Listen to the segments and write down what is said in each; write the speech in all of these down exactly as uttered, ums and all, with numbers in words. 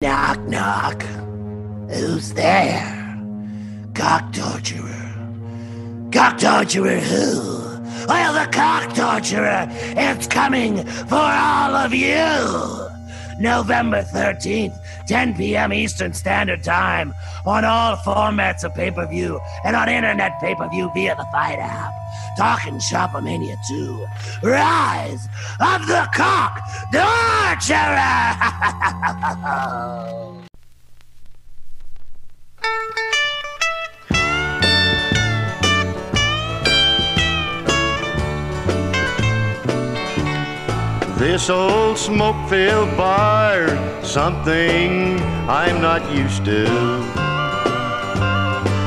Knock, knock. Who's there? Cock torturer. Cock torturer who? Well, the cock torturer, it's coming for all of you. November thirteenth, ten p.m. Eastern Standard Time, on all formats of pay-per-view and on internet pay-per-view via the Fight app. Talking Shopomania two. Rise of the Cock Torturer! This old smoke-filled bar, something I'm not used to,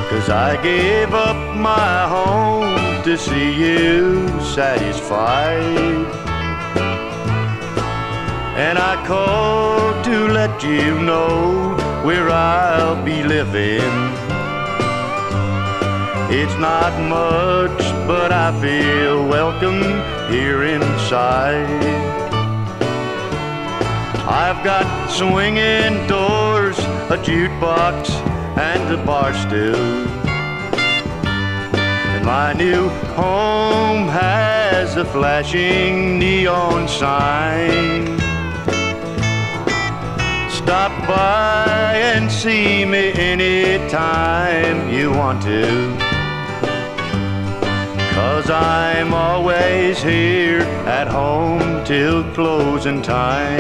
'cause I gave up my home to see you satisfied, and I called to let you know where I'll be living. It's not much, but I feel welcome here inside. I've got swinging doors, a jukebox, and a bar stool. And my new home has a flashing neon sign. Stop by and see me anytime you want to, 'cause I'm always here at home till closing time.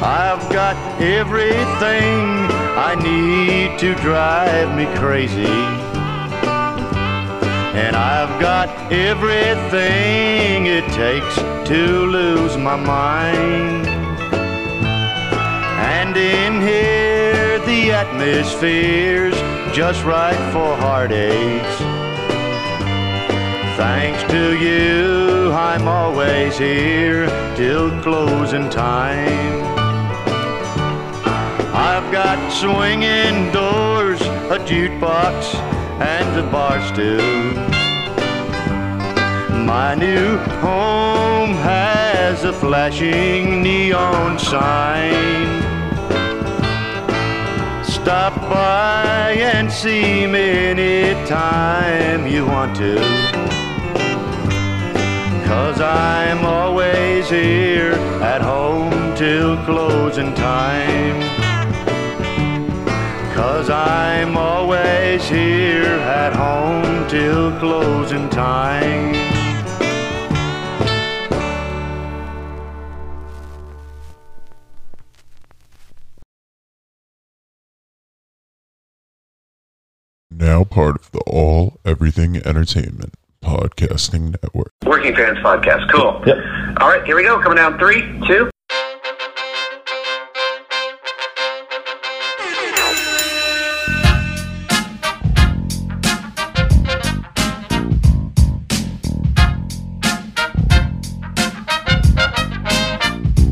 I've got everything I need to drive me crazy, and I've got everything it takes to lose my mind. And in here the atmosphere's just right for heartaches. Thanks to you, I'm always here till closing time. I've got swinging doors, a jukebox, and a bar stool. My new home has a flashing neon sign. Stop by and see me anytime you want to, 'cause I'm always here at home till closing time. 'Cause I'm always here at home till closing time. Now part of the All Everything Entertainment Podcasting Network. Working Fans Podcast, cool. Yep. All right, here we go. Coming down three, two.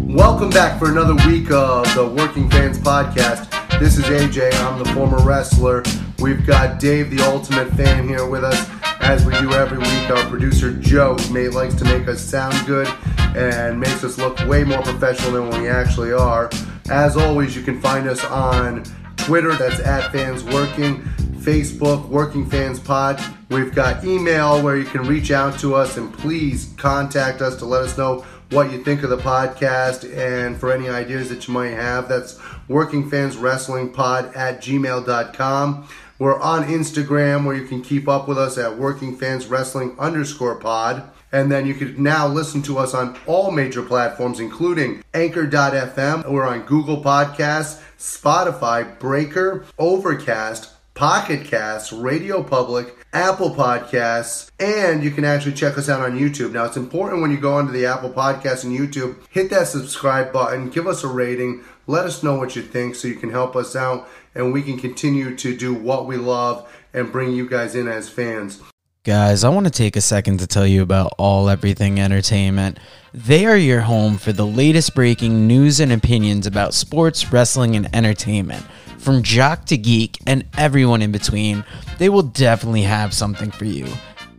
Welcome back for another week of the Working Fans Podcast. This is A J. I'm the former wrestler. We've got Dave, the Ultimate Fan, here with us. As we do every week, our producer, Joe, mate, likes to make us sound good and makes us look way more professional than we actually are. As always, you can find us on Twitter. That's at Fans Working. Facebook, Working Fans Pod. We've got email where you can reach out to us, and please contact us to let us know what you think of the podcast and for any ideas that you might have. That's WorkingFansWrestlingPod at gmail dot com. We're on Instagram where you can keep up with us at WorkingFansWrestling underscore pod. And then you can now listen to us on all major platforms, including Anchor dot f m. We're on Google Podcasts, Spotify, Breaker, Overcast, Pocket Casts, Radio Public, Apple Podcasts, and you can actually check us out on YouTube. Now, it's important when you go onto the Apple Podcasts and YouTube, hit that subscribe button, give us a rating, let us know what you think so you can help us out, and we can continue to do what we love and bring you guys in as fans. Guys, I want to take a second to tell you about All Everything Entertainment. They are your home for the latest breaking news and opinions about sports, wrestling, and entertainment. From jock to geek and everyone in between, they will definitely have something for you.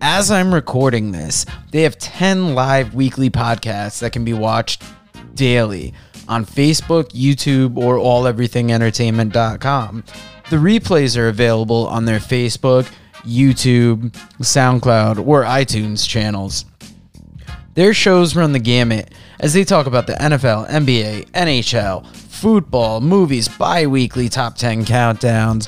As I'm recording this, they have ten live weekly podcasts that can be watched daily on Facebook, YouTube, or all everything entertainment dot com. The replays are available on their Facebook, YouTube, SoundCloud, or iTunes channels. Their shows run the gamut as they talk about the N F L, N B A, N H L, football, movies, bi-weekly top ten countdowns,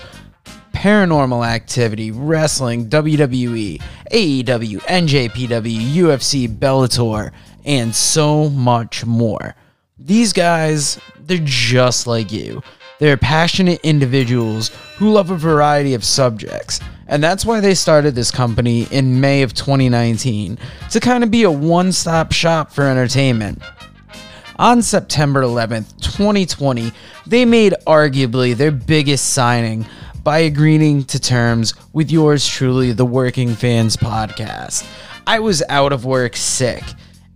paranormal activity, wrestling, W W E, A E W, N J P W, U F C, Bellator, and so much more. These guys, they're just like you. They're passionate individuals who love a variety of subjects. And that's why they started this company in May of twenty nineteen, to kind of be a one-stop shop for entertainment. On September eleventh, twenty twenty, they made arguably their biggest signing by agreeing to terms with yours truly, the Working Fans Podcast. I was out of work sick,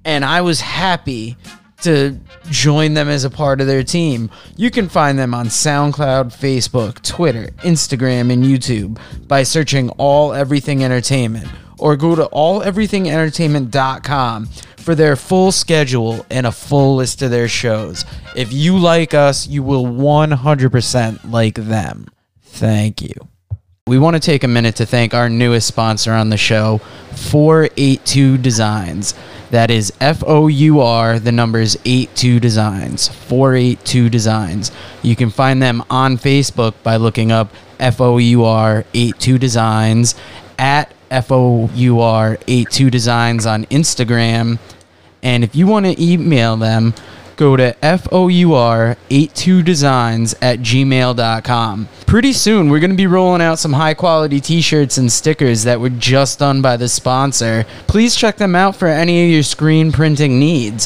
and I was happy to join them as a part of their team. You can find them on SoundCloud, Facebook, Twitter, Instagram, and YouTube by searching All Everything Entertainment, or go to all everything entertainment dot com for their full schedule and a full list of their shows. If you like us, you will one hundred percent like them. Thank you. We want to take a minute to thank our newest sponsor on the show, four eighty-two Designs. That is F O U R, the numbers eighty-two Designs, four eighty-two Designs. You can find them on Facebook by looking up F O U R eighty-two Designs, at F O U R eighty-two Designs on Instagram. And if you want to email them, go to four eighty-two designs at gmail dot com. Pretty soon, we're going to be rolling out some high-quality t-shirts and stickers that were just done by the sponsor. Please check them out for any of your screen printing needs.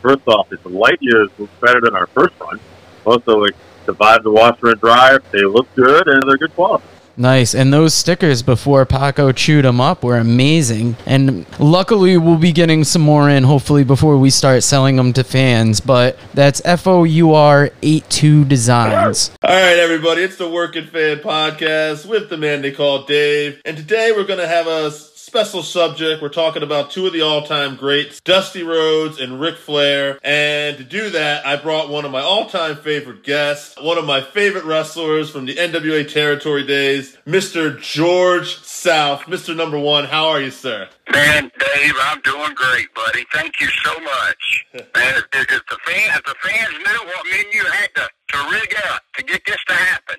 First off, it's light years better than our first one. Also, it survived the washer and dryer. They look good, and they're good quality. Nice, and those stickers before Paco chewed them up were amazing, and luckily we'll be getting some more in hopefully before we start selling them to fans. But that's F O U R eighty-two Designs. Alright everybody, it's the Working Fan Podcast with the man they call Dave, and today we're going to have a special subject. We're talking about two of the all-time greats, Dusty Rhodes and Ric Flair, and to do that I brought one of my all-time favorite guests, one of my favorite wrestlers from the N W A territory days, Mister George South. Mister Number One, how are you, sir? Man, Dave, I'm doing great, buddy. Thank you so much. Man, if, if, if, the fan, if the fans knew what me and you had to, to rig up to get this to happen.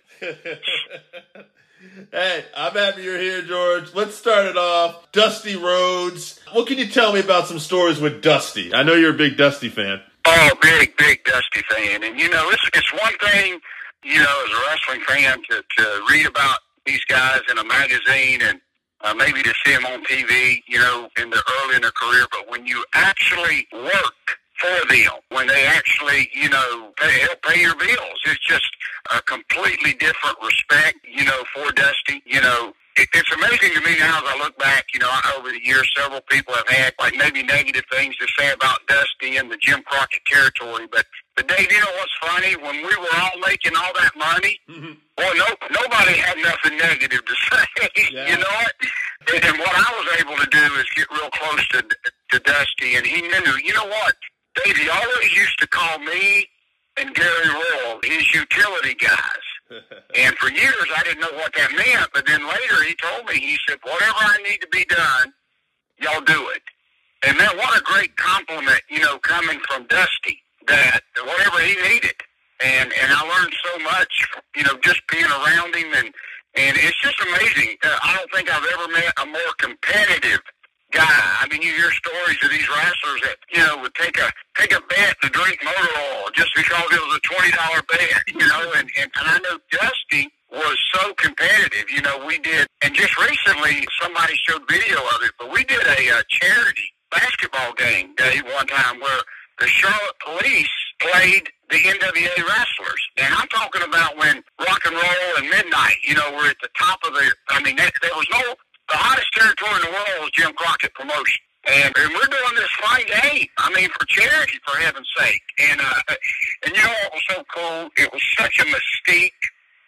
Hey, I'm happy you're here, George. Let's start it off. Dusty Rhodes. What can you tell me about some stories with Dusty? I know you're a big Dusty fan. Oh, big, big Dusty fan. And, you know, it's, it's one thing, you know, as a wrestling fan to, to read about these guys in a magazine and uh, maybe to see them on T V, you know, in the early in their career. But when you actually work for them, when they actually, you know, pay, help pay your bills, it's just a completely different respect, you know, for Dusty. You know, it, it's amazing to me now as I look back, you know, over the years, several people have had like maybe negative things to say about Dusty and the Jim Crockett territory, but But Dave, you know what's funny? When we were all making all that money, mm-hmm. boy, no, nobody had nothing negative to say. Yeah. You know what? And, and what I was able to do is get real close to to Dusty, and he knew. You know what, Dave? He always used to call me and Gary Royal his utility guys. And for years, I didn't know what that meant. But then later, he told me. He said, "Whatever I need to be done, y'all do it." And man, what a great compliment, you know, coming from Dusty. That whatever he needed, and and I learned so much, you know, just being around him, and and it's just amazing. Uh, I don't think I've ever met a more competitive guy. I mean, you hear stories of these wrestlers that you know would take a take a bet to drink motor oil just because it was a twenty dollar bet, you know. And, and and I know Dusty was so competitive. You know, we did, and just recently somebody showed video of it, but we did a, a charity basketball game day one time where the Charlotte Police played the N W A wrestlers. And I'm talking about when Rock and Roll and Midnight, you know, were at the top of the, I mean, there was no, the hottest center tour in the world is Jim Crockett Promotions. And, and we're doing this fight, hey, I mean, for charity, for heaven's sake. And, uh, and you know what was so cool? It was such a mystique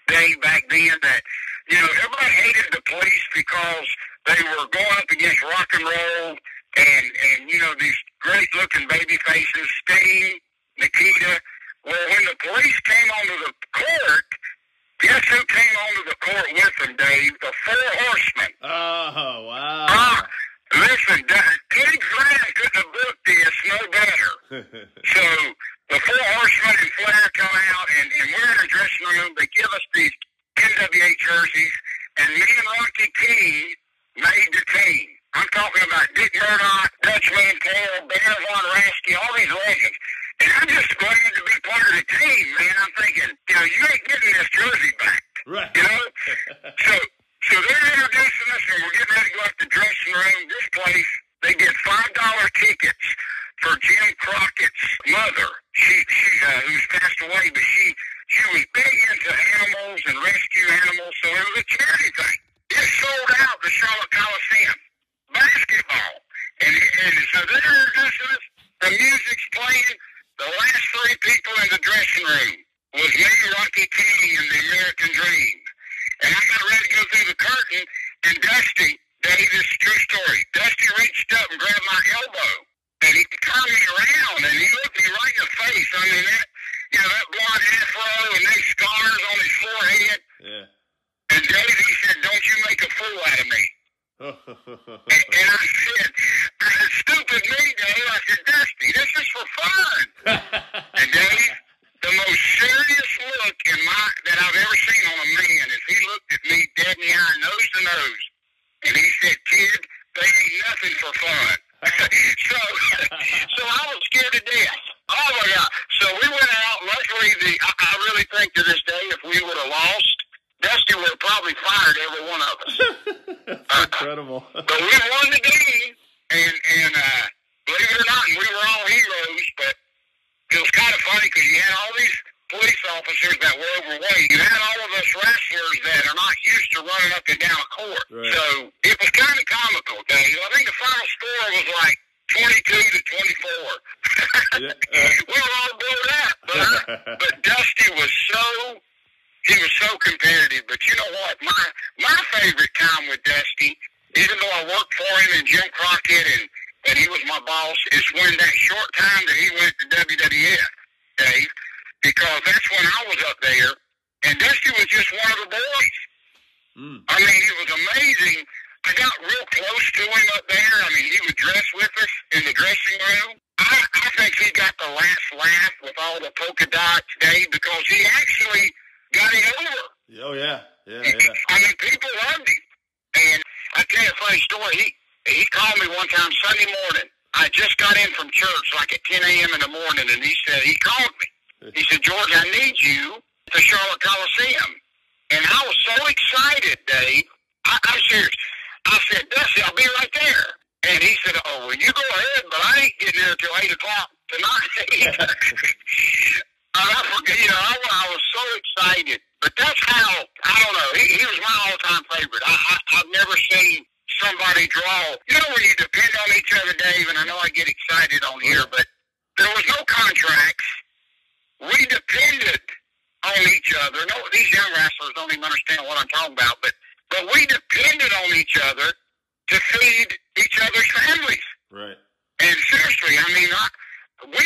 day back then that, you know, everybody hated the police because they were going up against rock and roll and, and you know, these great-looking baby faces, Sting, Nikita. Well, when the police came onto the court, guess who came onto the court with them, Dave? The Four Horsemen. Oh, wow. Uh, Listen, Ted Graham couldn't have booked this no better. So the Four Horsemen and Flair come out, and, and we're in the dressing room. They give us these N W A jerseys, and me and Rocky King made the team. I'm talking about Dick Murdoch, Dutch Mantel, Bear Von Rasky, all these legends. And I'm just glad to be part of the team, man. I'm thinking, you know, you ain't getting this jersey back. Right. You know? So... So they're introducing us, and we're getting ready to go up to the dressing room. This place, they get five dollar tickets for Jim Crockett's mother, she, she uh, who's passed away, but she, she was big into animals and rescue animals, so it was a charity thing. It sold out the Charlotte Coliseum, basketball. And, and so they're introducing us, the music's playing, the last three people in the dressing room was me, Rocky King, and the American Dream. And I got ready to go through the curtain, and Dusty, Dave, this is a true story, Dusty reached up and grabbed my elbow, and he turned me around, and he looked me right in the face. I mean, that, you know, that blonde afro and those scars on his forehead. Yeah. And Dave, he said, don't you make a fool out of me. and, and I said, I said, stupid me, Dave. I said, Dusty, this is for fun. And Dave, the most serious look in my that I've ever seen on a man is he looked at me dead in the eye, nose to nose, and he said, kid, they ain't nothing for fun. so so I was scared to death. Oh, my God. So we went out. Luckily, the, I, I really think to this day, if we would have lost, Dusty would have probably fired every one of us. That's uh, incredible. But we won the game, and, and uh, believe it or not, we were all heroes, but it was kind of funny because you had all these police officers that were overweight. You had all of us wrestlers that are not used to running up and down a court. Right. So it was kind of comical, Dave. I think the final score was like twenty-two to twenty-four. Yeah. uh, we were all blown up, but, but Dusty was so, he was so competitive. But you know what? My, my favorite time with Dusty, even though I worked for him and Jim Crockett and and he was my boss, is when that short time that he went to W W F, Dave, because that's when I was up there, and Dusty was just one of the boys. Mm. I mean, he was amazing. I got real close to him up there. I mean, he would dress with us in the dressing room. I, I think he got the last laugh with all the polka dots, Dave, because he actually got it over. Oh, yeah. Yeah, yeah. I mean, people loved him. And I tell you a funny story, he... He called me one time Sunday morning. I just got in from church like at ten a.m. in the morning, and he said, he called me. He said, George, I need you at the Charlotte Coliseum. And I was so excited, Dave. I, I'm serious. I said, Dusty, I'll be right there. And he said, oh, well, you go ahead, but I ain't getting there till eight o'clock tonight. I forget, you know, I, I was so excited. But that's how, I don't know, he, he was my all-time favorite. I, I, I've never seen somebody draw. You know when you depend on each other, Dave, and I know I get excited on here, but there was no contracts. We depended on each other. No, these young wrestlers don't even understand what I'm talking about, but, but we depended on each other to feed each other's families. Right. And seriously, I mean, I, we,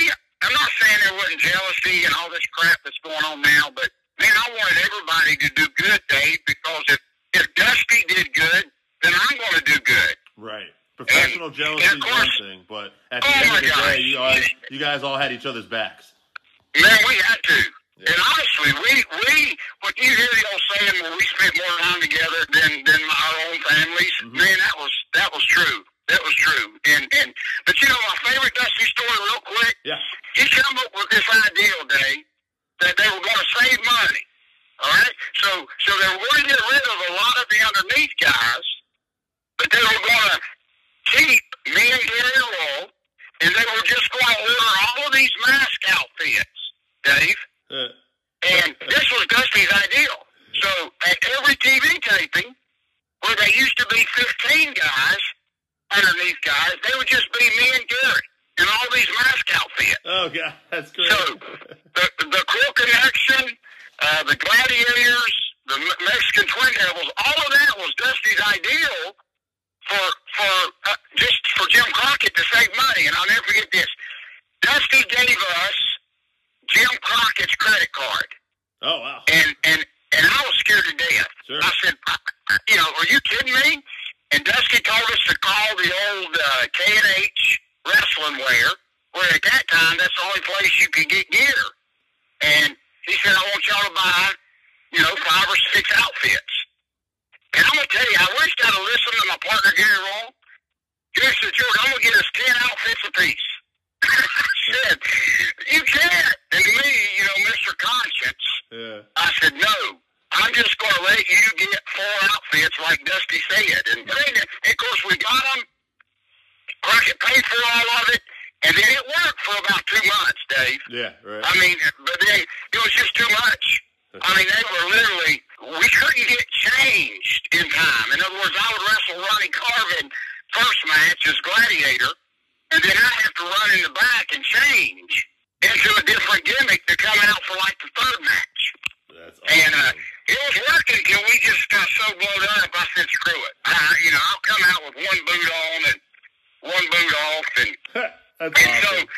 I'm not saying there wasn't jealousy and all this crap that's going on now, but, man, I wanted everybody to do good, Dave, because if, if Dusty did good, then I'm going to do good. Right. Professional and, jealousy and of course, is one thing, but at the oh end of the gosh. day, you, all, you guys all had each other's backs. Man, we had to. Yeah. And honestly, we, we, when you hear the old saying, well, we spent more time together than, than our own families, mm-hmm. man, that was, that was true. That was true. And, and, but you know, my favorite Dusty story real quick, yeah. he came up with this idea today that they were going to save money. All right. So, so they were going to get rid of a lot of the underneath guys. But they were going to keep me and Gary Royal, and they were just going to order all of these mask outfits, Dave. Uh, and this was Dusty's ideal. So at every T V taping, we where they used to be fifteen guys, underneath guys, they would just be me and Gary in all these mask outfits. Oh, God, that's great. So, the, the Quill Connection, uh, the Gladiators, the Mexican Twin Devils, all of that was Dusty's ideal for, for uh, just for Jim Crockett to save money. And I'll never forget this. Dusty gave us Jim Crockett's credit card. Oh, wow. And, and, and I was scared to death. Sure. I said, you know, are you kidding me? And Dusty told us to call the old uh, K and H Wrestling Wear, where at that time, that's the only place you could get gear. And he said, I want y'all to buy, you know, five or six outfits. And I'm going to tell you, I wish I'd have listened to my partner, Gary Royal. Gary said, George, I'm going to get us ten outfits apiece. I said, you can't. And me, you know, Mister Conscience, yeah. I said, no, I'm just going to let you get four outfits like Dusty said. And then, and of course, we got them. Crockett paid for all of it. And then it worked for about two months, Dave. Yeah, right. I mean, but they, it was just too much. I mean, they were literally, we couldn't get changed in time. In other words, I would wrestle Ronnie Garvin first match as Gladiator. And then I have to run in the back and change into a different gimmick to come out for like the third match. That's awesome. And uh, it was working until we just got so blown up, I said, screw it. I, you know, I'll come out with one boot on and one boot off. And, That's and awesome. so,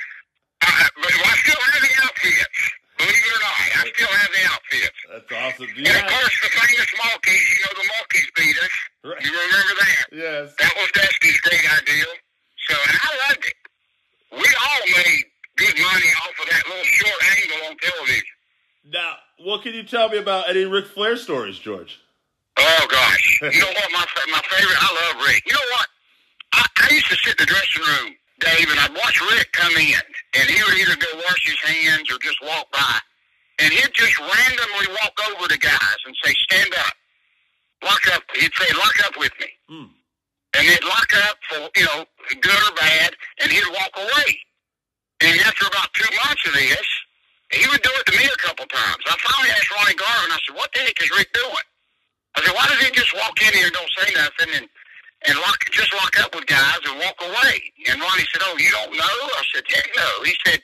I, but I still have the outfits. Believe it or not, I still have the outfits. That's awesome. And yeah. of course, the famous Malkies, you know, the Malkies beat us. Right. You remember that? Yes. That was Dusty's big idea. So, and I loved it. We all made good money off of that little short angle on television. Now, what can you tell me about any Ric Flair stories, George? Oh, gosh. You know what? My my favorite, I love Rick. You know what? I, I used to sit in the dressing room, Dave, and I'd watch Rick come in. And he would either go wash his hands or just walk by. And he'd just randomly walk over to guys and say, stand up. Lock up. He'd say, lock up with me. Hmm. And they'd lock up for, you know, good or bad, and he'd walk away. And after about two months of this, he would do it to me a couple times. I finally asked Ronnie Garvin, I said, what the heck is Rick doing? I said, why does he just walk in here and don't say nothing and, and lock just lock up with guys and walk away? And Ronnie said, oh, you don't know? I said, heck no. He said,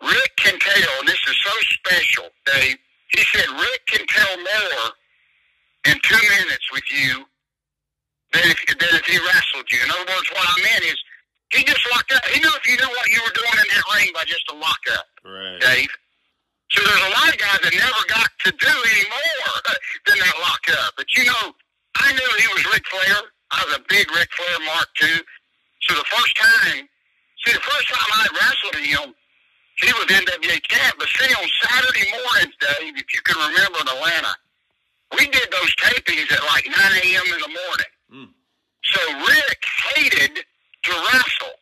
Rick can tell, and this is so special, Dave. He said, Rick can tell more in two minutes with you Than if, than if he wrestled you. In other words, what I meant is, he just locked up. He knew if you knew what you were doing in that ring by just a lock up, right, Dave? So there's a lot of guys that never got to do any more than that lock up. But you know, I knew he was Ric Flair. I was a big Ric Flair mark too. So the first time, see, the first time I wrestled him, he was N W A champ. But see, on Saturday mornings, Dave, if you can remember in Atlanta, we did those tapings at like nine a.m. in the morning. Mm. So Rick hated to wrestle.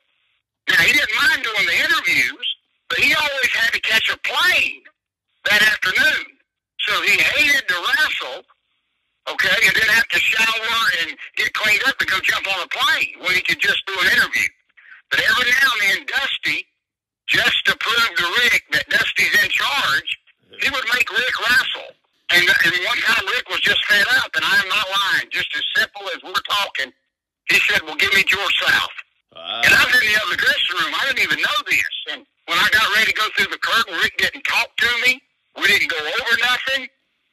Now, he didn't mind doing the interviews, but he always had to catch a plane that afternoon. So he hated to wrestle, okay, and then have to shower and get cleaned up and go jump on a plane when he could just do an interview. But every now and then, Dusty, just to prove to Rick that Dusty's in charge, he would make Rick wrestle. And, and one time Rick was just fed up, and I'm not lying, just as simple as we're talking, he said, well, give me George South. Wow. And I was in the other dressing room. I didn't even know this. And when I got ready to go through the curtain, Rick didn't talk to me. We didn't go over nothing.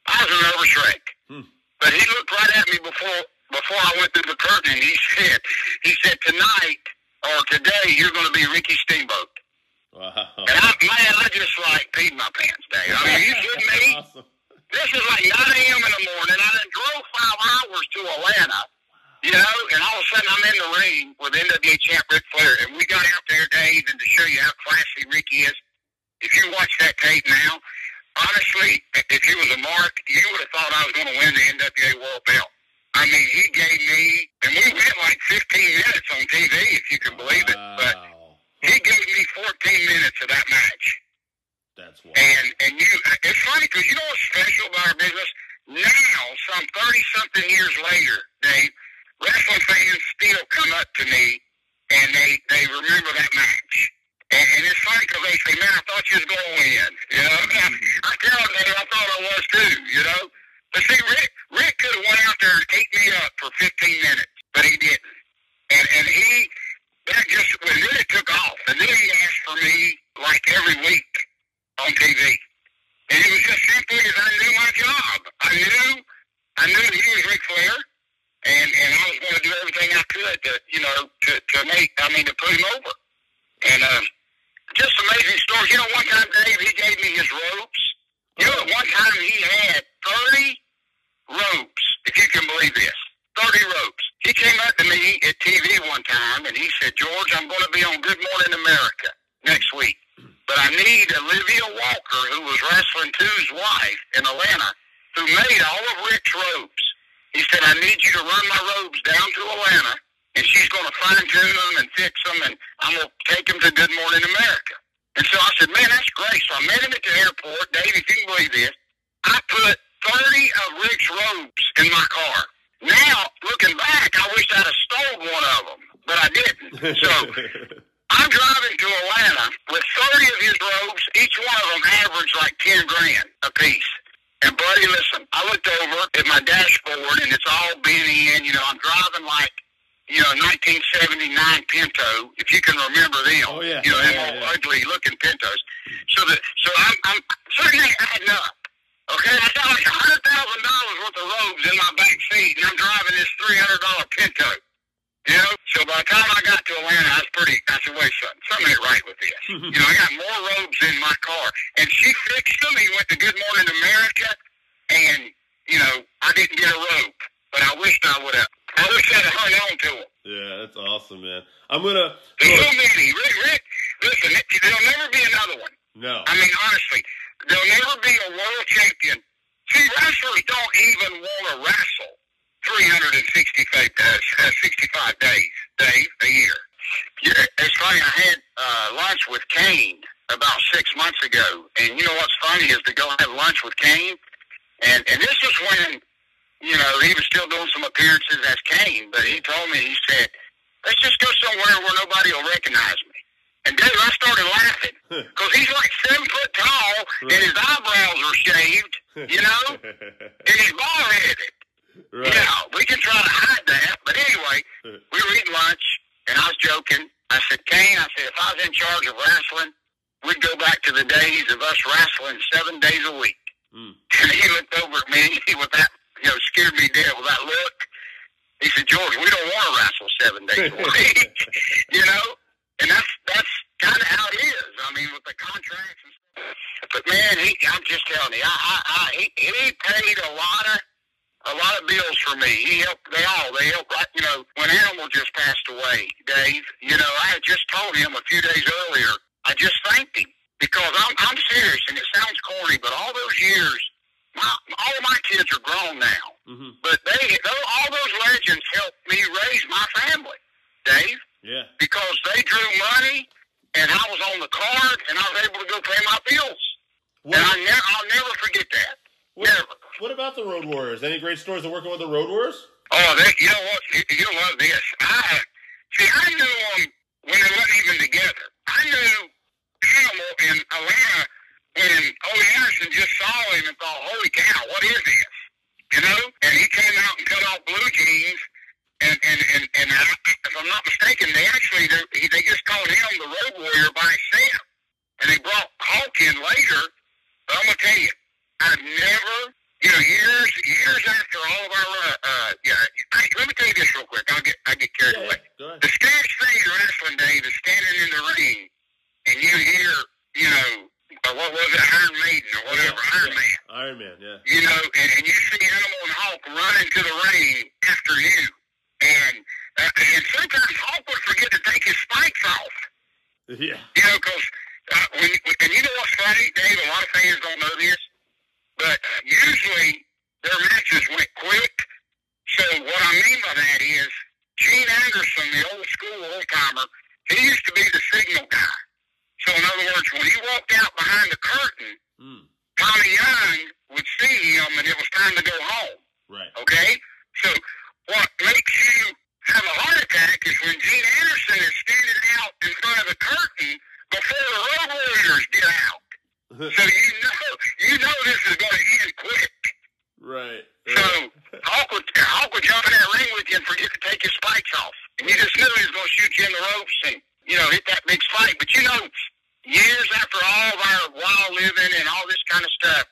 I was a nervous wreck. Hmm. But he looked right at me before before I went through the curtain, and he said, he said, tonight, or today, you're going to be Ricky Steamboat. Wow. And I'm mad. I just, like, peed my pants, Dave. I mean, you kidding me? Awesome. This is like nine a.m. in the morning. I done drove five hours to Atlanta, you know, and all of a sudden I'm in the ring with N W A champ Ric Flair. And we got out there, Dave, and to show you how classy Ricky is, if you watch that tape now, honestly, if he was a mark, you would have thought I was going to win the N W A World Belt. I mean, he gave me, and we went like fifteen minutes on T V, if you can believe it, but he gave me fourteen minutes of that match. That's wild. And, and you, it's funny because you know what's special about our business? Now, some thirty-something years later, Dave, wrestling fans still come up to me, and they, they remember that match. And, and it's funny because they say, man, I thought you was going to win. You know? I, I tell them, Dave, I thought I was too, you know? But see, Rick, Rick could have went out there and ate me up for fifteen minutes, but he didn't. And and he, that just, well, then it took off. And then he asked for me, like, every week on T V. And it was just simply as I knew my job. I knew, I knew he was Ric Flair, and, and I was going to do everything I could to, you know, to, to make, I mean, to put him over. And um, just amazing stories. You know, one time, Dave, he gave me his robes. You know, at one time he had thirty robes, if you can believe this. thirty robes. He came up to me at T V one time, and he said, George, I'm going to be on Good Morning America next week, but I need Olivia Walker, who was Wrestling two's wife in Atlanta, who made all of Rick's robes. He said, I need you to run my robes down to Atlanta, and she's going to fine-tune them and fix them, and I'm going to take them to Good Morning America. And so I said, man, that's great. So I met him at the airport. Dave, if you can believe this, I put thirty of Rick's robes in my car. Now, looking back, I wish I'd have stole one of them, but I didn't. So I'm driving to Atlanta with thirty of his robes. Each one of them averaged like ten grand a piece. And, buddy, listen, I looked over at my dashboard, and it's all bent in. You know, I'm driving like, you know, nineteen seventy-nine Pinto, if you can remember them. Oh, yeah. You know, them yeah, old yeah. ugly-looking Pintos. So the, so I'm, I'm certainly adding up. Okay, I got like one hundred thousand dollars worth of robes in my back seat, and I'm driving this three hundred dollar Pinto. You know? So by the time I got to Atlanta, I was pretty, I said, wait, son, something ain't right with this. You know, I got more robes in my car. And she fixed them. He went to Good Morning America, and, you know, I didn't get a robe. But I wished I would have. I wish I'd have hung on to him. Yeah, that's awesome, man. I'm gonna. There's so many, Rick. Rick, listen, there'll never be another one. No. I mean, honestly, there'll never be a world champion. See, wrestlers don't even want to wrestle three hundred sixty-five days, Dave, a year. It's funny. I had uh, lunch with Kane about six months ago, and you know what's funny is to go have lunch with Kane, and and this is when. You know, he was still doing some appearances as Kane, but he told me, he said, let's just go somewhere where nobody will recognize me. And, dude, I started laughing, because he's like seven foot tall, right. And his eyebrows are shaved, you know, and he's bald-headed. Right. Yeah, we can try to hide that, but anyway, we were eating lunch, and I was joking. I said, Kane, I said, if I was in charge of wrestling, we'd go back to the days of us wrestling seven days a week. Mm. And he looked over at me with that. You know, scared me dead with that look. He said, George, we don't want to wrestle seven days a week, you know? And that's that's kind of how it is. I mean, with the contracts and stuff. But, man, he, I'm just telling you, I, I, I, he, he paid a lot of a lot of bills for me. He helped, they all, they helped, you know, when Animal just passed away, Dave, you know, I had just told him a few days earlier, I just thanked him. Because I'm, I'm serious, and it sounds corny, but all those years, My, all my kids are grown now, mm-hmm. but they, they all those legends helped me raise my family, Dave. Yeah. Because they drew money, and I was on the card, and I was able to go pay my bills. What? And I ne- I'll never forget that. What, never. What about the Road Warriors? Any great stories of working with the Road Warriors? Oh, they, you know what? You, you'll love this. I see. I knew them when they weren't even together. I knew Animal in Atlanta. And Ole Anderson just saw him and thought, holy cow, what is this? You know? And he came out and cut off blue jeans. And, and, and, and I, if I'm not mistaken, they actually, they just called him the Road Warrior by himself. And they brought Hawk in later. But I'm going to tell you, I've never, you know, years years after all of our, uh, yeah, I, let me tell you this real quick. I'll get, I'll get carried yeah, away. Yeah, the scariest thing in wrestling, Dave, is standing in the ring and you hear, you know, or what was it, Iron Maiden or whatever, yeah, Iron yeah. Man. Iron Man, yeah. You know, and, and you see Animal and Hawk running to the ring after you. And, uh, and sometimes Hawk would forget to take his spikes off. Yeah. You know, because, uh, when, and you know what's funny, Dave, a lot of fans don't know this, but usually their matches went quick. So what I mean by that is, Gene Anderson, the old school old-timer, he used to be the signal guy. So, in other words, when he walked out behind the curtain, mm. Tommy Young would see him, and it was time to go home. Right. Okay? So, what makes you have a heart attack is when Gene Anderson is standing out in front of the curtain before the Road Warriors get out. So, you know you know this is going to end quick. Right. And you just knew he was going to shoot you in the ropes and, you know, hit that big spike. But, you know, years after all of our wild living and all this kind of stuff,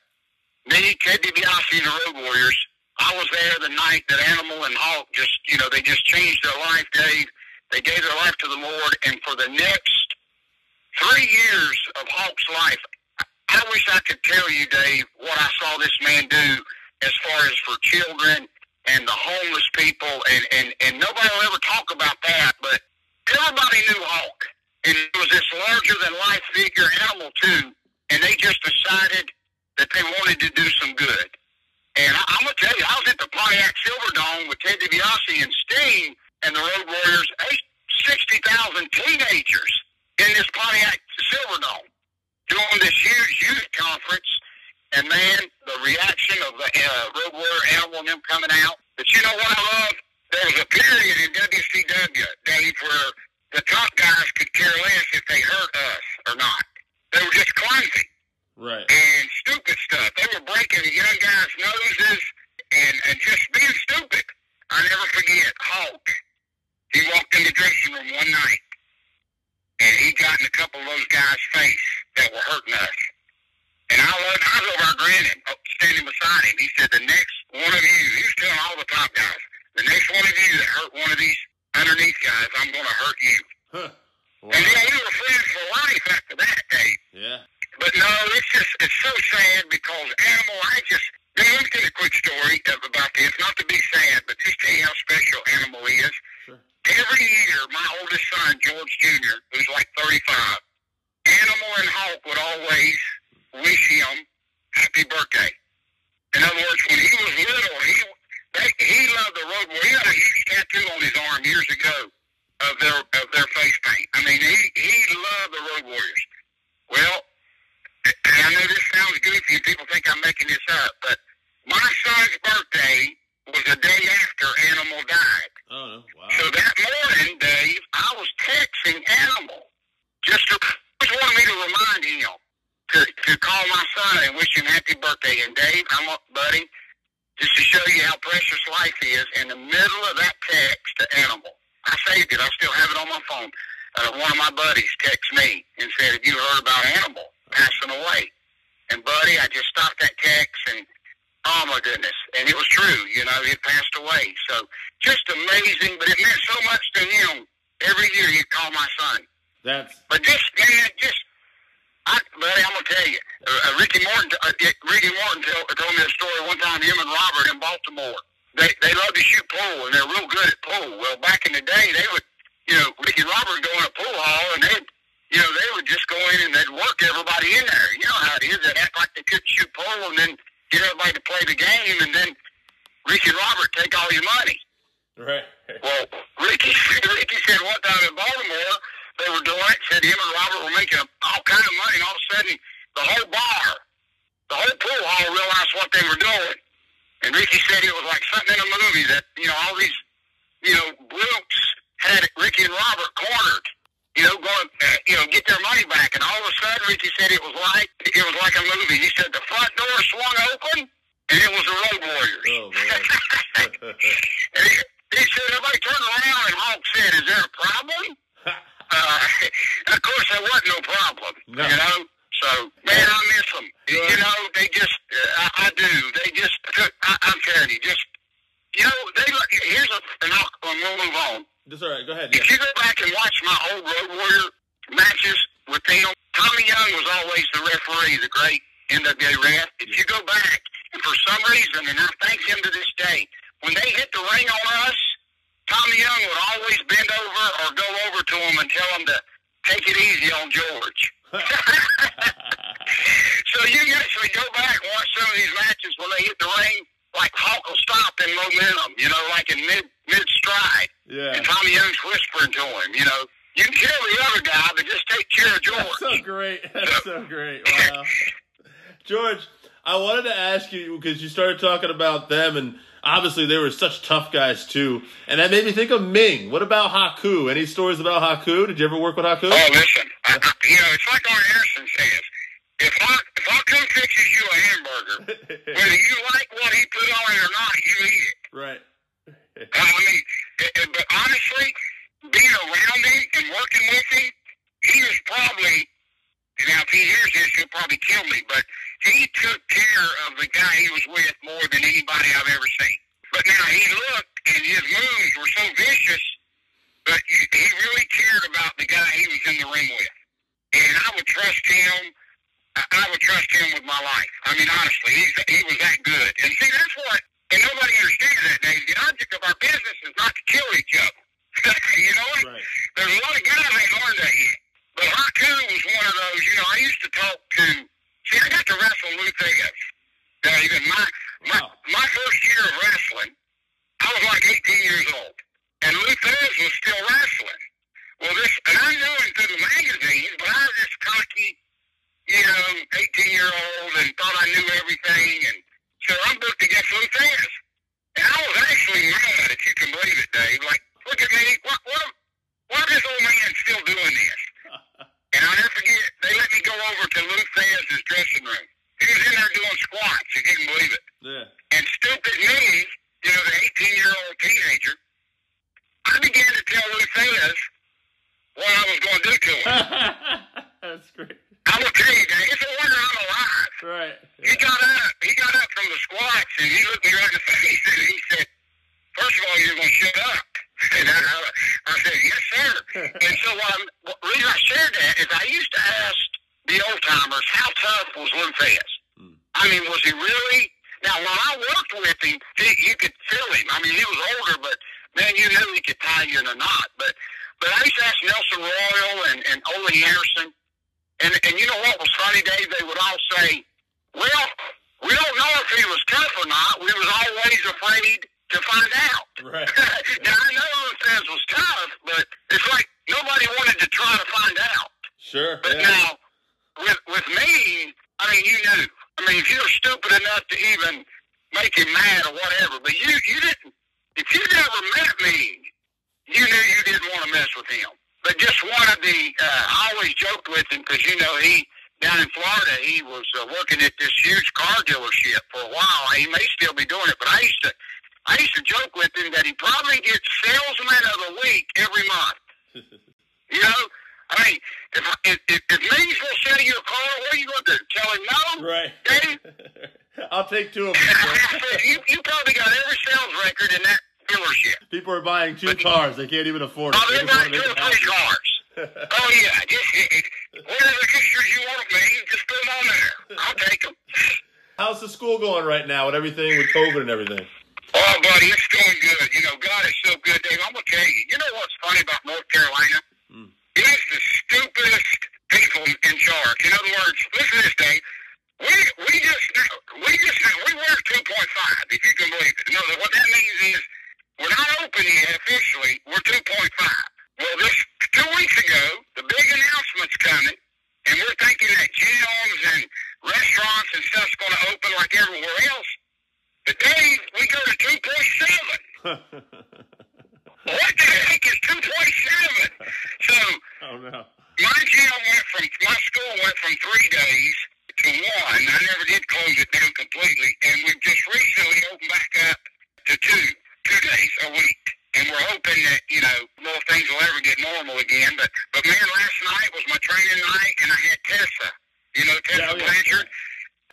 me, Ted DiBiase, and the Road Warriors, I was there the night that Animal and Hawk just, you know, they just changed their life, Dave. They gave their life to the Lord. And for the next three years of Hawk's life, I wish I could tell you, Dave, what I saw this man do as far as for children and the homeless people. And, and, and nobody will ever talk about that, but everybody knew Hawk. And it was this larger-than-life figure, Animal, too. And they just decided that they wanted to do some good. And I, I'm going to tell you, I was at the Pontiac Silverdome with Ted DiBiase and Sting and the Road Warriors, sixty thousand teenagers in this Pontiac Silverdome doing this huge youth conference. And, man, the reaction of the uh, Road Warrior, Animal, and them coming out. But you know what I love? There was a period in W C W, Dave, where the top guys could care less if they hurt us or not. They were just clumsy. Right. And stupid stuff. They were breaking the young guys' noses and, and just being stupid. I never forget Hulk. He walked in the dressing room one night, and he got in a couple of those guys' face that were hurting us. And I was, I was over grinning, standing beside him. He said, the next one of you, he was telling all the top guys, the next one of you that hurt one of these underneath guys, I'm going to hurt you. Huh. Wow. And yeah, we were friends for life after that, Dave. Yeah. But no, it's just, it's so sad because Animal, I just, there's one thing, a quick story about this, not to be sad, but just tell you how special Animal is. Sure. Every year, my oldest son, George Junior, who's like thirty-five, Animal and Hawk would always wish him happy birthday. In other words, when he was little, he They, he loved the Road Warriors. He had a huge tattoo on his arm years ago of their of their face paint. I mean, he, he loved the Road Warriors. Well, I know this sounds goofy and people think I'm making this up, but my son's birthday was the day after Animal died. Oh, wow. So that morning, Dave, I was texting Animal. Just, to, just wanted me to remind him to, to call my son and wish him happy birthday. And Dave, I'm up, buddy. Just to show you how precious life is, in the middle of that text to Animal, I saved it. I still have it on my phone. Uh, one of my buddies texted me and said, have you heard about Animal passing away? And, buddy, I just stopped that text, and oh, my goodness. And it was true. You know, it passed away. So just amazing, but it meant so much to him. Every year he'd call my son. That's... But this, man, just... I, buddy, I'm going to tell you, uh, Ricky Morton uh, Ricky Morton tell, told me a story one time, him and Robert in Baltimore. They they love to shoot pool, and they're real good at pool. Well, back in the day, they would, you know, Ricky and Robert would go in a pool hall, and they, you know, they would just go in and they'd work everybody in there. You know how it is. They'd act like they couldn't shoot pool and then get everybody to play the game, and then Ricky and Robert take all your money. Right. Well, Ricky, Ricky said one time in Baltimore, they were doing it, said him and Robert were making all kind of money, and all of a sudden, the whole bar, the whole pool hall realized what they were doing. And Ricky said it was like something in a movie that, you know, all these, you know, blokes had Ricky and Robert cornered, you know, going, uh, you know, get their money back. And all of a sudden, Ricky said it was like, it was like a movie. He said the front door swung open, and it was the Road Warriors. Oh, man. And he, he said, everybody turned around, and Hawk said, is there a problem? Uh, of course, there wasn't no problem, no. You know, so, man, I miss them, yeah. You know, they just, uh, I, I do, they just, I, I'm telling you, just, you know, they, here's a, and I'll, and we'll move on. That's all right, go ahead. Yeah. If you go back and watch my old Road Warrior matches with them, Tommy Young was always the referee, the great N W A ref. If you go back, and for some reason, and I thank him to this day, when they hit the ring on us, Tommy Young would always bend over or go over to him and tell him to take it easy on George. So you can actually go back and watch some of these matches when they hit the ring, like Hawk will stop in momentum, you know, like in mid, mid-stride. Yeah. And Tommy Young's whispering to him, you know, you can kill the other guy, but just take care of George. That's so great. That's so, so great. Wow. George, I wanted to ask you, because you started talking about them, and obviously they were such tough guys, too. And that made me think of Ming. What about Haku? Any stories about Haku? Did you ever work with Haku? Oh, listen. I, I, you know, it's like Ole Anderson says. If, I, if Haku fixes you a hamburger, whether you like what he put on it or not, you eat it. Right. I mean, it, it, but honestly, been working with him, he was probably, and now if he hears this, he'll probably kill me, but he took care of the guy he was with more than anybody I've ever seen. But now he looked, and his moves were so vicious, but he really cared about the guy he was in the ring with. And I would trust him. I would trust him with my life. I mean, honestly, he's, he was that good. And see, that's what, and nobody understands that, Dave. The object of our business is not to kill each other. You know what? Right. There's a lot of guys that learned that yet. But Haku was one of those, you know, I used to talk to, see, I got to wrestle Lou Thesz. Now, even my, my, wow. my first year of wrestling, I was like eighteen years old. And Lou Thesz was still wrestling. Well, this, and I knew him through the magazines, but I was this cocky, you know, eighteen-year-old and thought I knew everything. And so I'm booked against Lou Thesz. And I was actually mad, if you can believe it, Dave. Like, look at me. What, what, why is this old man still doing this? And I'll never forget, they let me go over to Lou Thesz's dressing room. He was in there doing squats, if you can believe it. Yeah. And stupid me, you know, the eighteen-year-old teenager, I began to tell Lou Thesz what I was going to do to him. That's great. I will tell you, Dave, it's a wonder I'm alive. Right. Yeah. He got up. He got up from the squats, and he looked me right in the face, and he said, first of all, you're going to shut up. And I, I, I said, yes, sir. And so um, the reason I shared that is I used to ask the old-timers, how tough was Lou Thesz? Mm. I mean, was he really? Now, when I worked with him, he, you could feel him. I mean, he was older, but, man, you knew he could tie you in a knot. But, but I used to ask Nelson Royal and, and Ole Anderson, and, and you know what was funny, Dave? They would all say, well, we don't know if he was tough or not. We was always afraid to find out. Right. Now, I know Lou Thesz was tough, but it's like nobody wanted to try to find out. Sure. But yeah. now, with with me, I mean, you knew. I mean, if you were stupid enough to even make him mad or whatever, but you, you didn't. If you never met me, you knew you didn't want to mess with him. But just one of the, uh, I always joked with him because, you know, he, down in Florida, he was uh, working at this huge car dealership for a while. He may still be doing it, but I used to, I used to joke with him that he probably gets salesman of the week every month. You know, I mean, if if, if, if Mays will sell you a car, what are you going to do? Tell him no? Right. Dave? I'll take two of them. you, you probably got every sales record in that dealership. People are buying two but, cars. They can't even afford it. Oh, they're buying two or three cars. Oh, yeah. Just, it, whatever pictures you want of me, just put them on there. I'll take them. How's the school going right now with everything, with COVID and everything? Oh, buddy, it's going good. You know, God is so good, Dave. I'm going to tell you, you know what's funny about North Carolina? Mm. It is the stupidest people in charge. In other words, listen to this, Dave. We, we just, we just, we were two point five, if you can believe it. No, what that means is we're not open yet officially. We're two point five. Well, this, two weeks ago, the big announcement's coming, and we're thinking that gyms and restaurants and stuff's going to open like everywhere else. Today, we go to two point seven. What the heck is two point seven? So, oh, no. my gym went from, my school went from three days to one. I never did close it down completely. And we've just recently opened back up to two, two days a week. And we're hoping that, you know, more things will ever get normal again. But, but man, last night was my training night, and I had Tessa. You know, Tessa yeah, Blanchard. Yeah.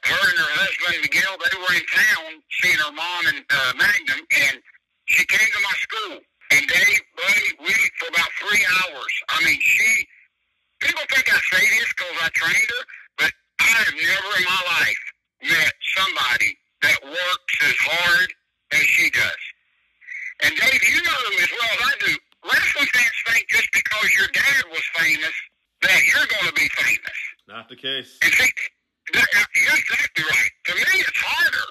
Her and her husband, Miguel, they were in town seeing her mom and uh, Magnum, and she came to my school. And they played with for about three hours. I mean, she, people think I say this because I trained her, but I have never in my life met somebody that works as hard as she does. And Dave, you know as well as I do, wrestling fans think just because your dad was famous that you're going to be famous. Not the case. And see, That, you're exactly right. To me, it's harder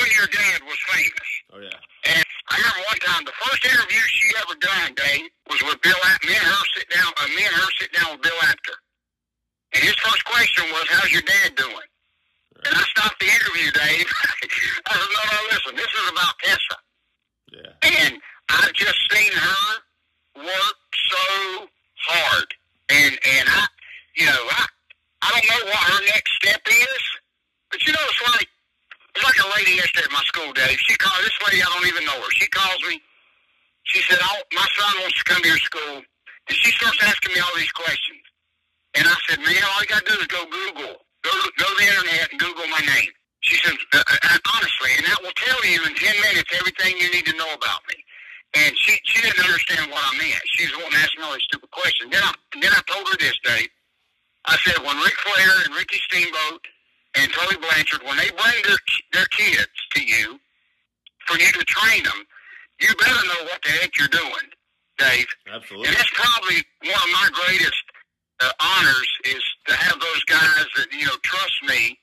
when your dad was famous. Oh, yeah. And I remember one time, the first interview she ever done, Dave, was with Bill Apter. Me and her sit down, uh, me and her sit down with Bill Apter. And his first question was, how's your dad doing? Right. And I stopped the interview, Dave. I said, no, no, listen, this is about Tessa. Yeah. And I've just seen her work so hard. And, and I, you know, I, I don't know what her next step is, but you know, it's like, it's like a lady yesterday at my school, Dave. She called, this lady, I don't even know her. She calls me. She said, I, my son wants to come to your school. And she starts asking me all these questions. And I said, man, all you got to do is go Google. Go to, go to the internet and Google my name. She said, uh, uh, honestly, and that will tell you in ten minutes everything you need to know about me. And she, she didn't understand what I meant. She was wanting to ask me all these stupid questions. Then I, then I told her this, Dave. I said, when Ric Flair and Ricky Steamboat and Terry Blanchard, when they bring their, their kids to you for you to train them, you better know what the heck you're doing, Dave. Absolutely. And that's probably one of my greatest uh, honors is to have those guys that, you know, trust me.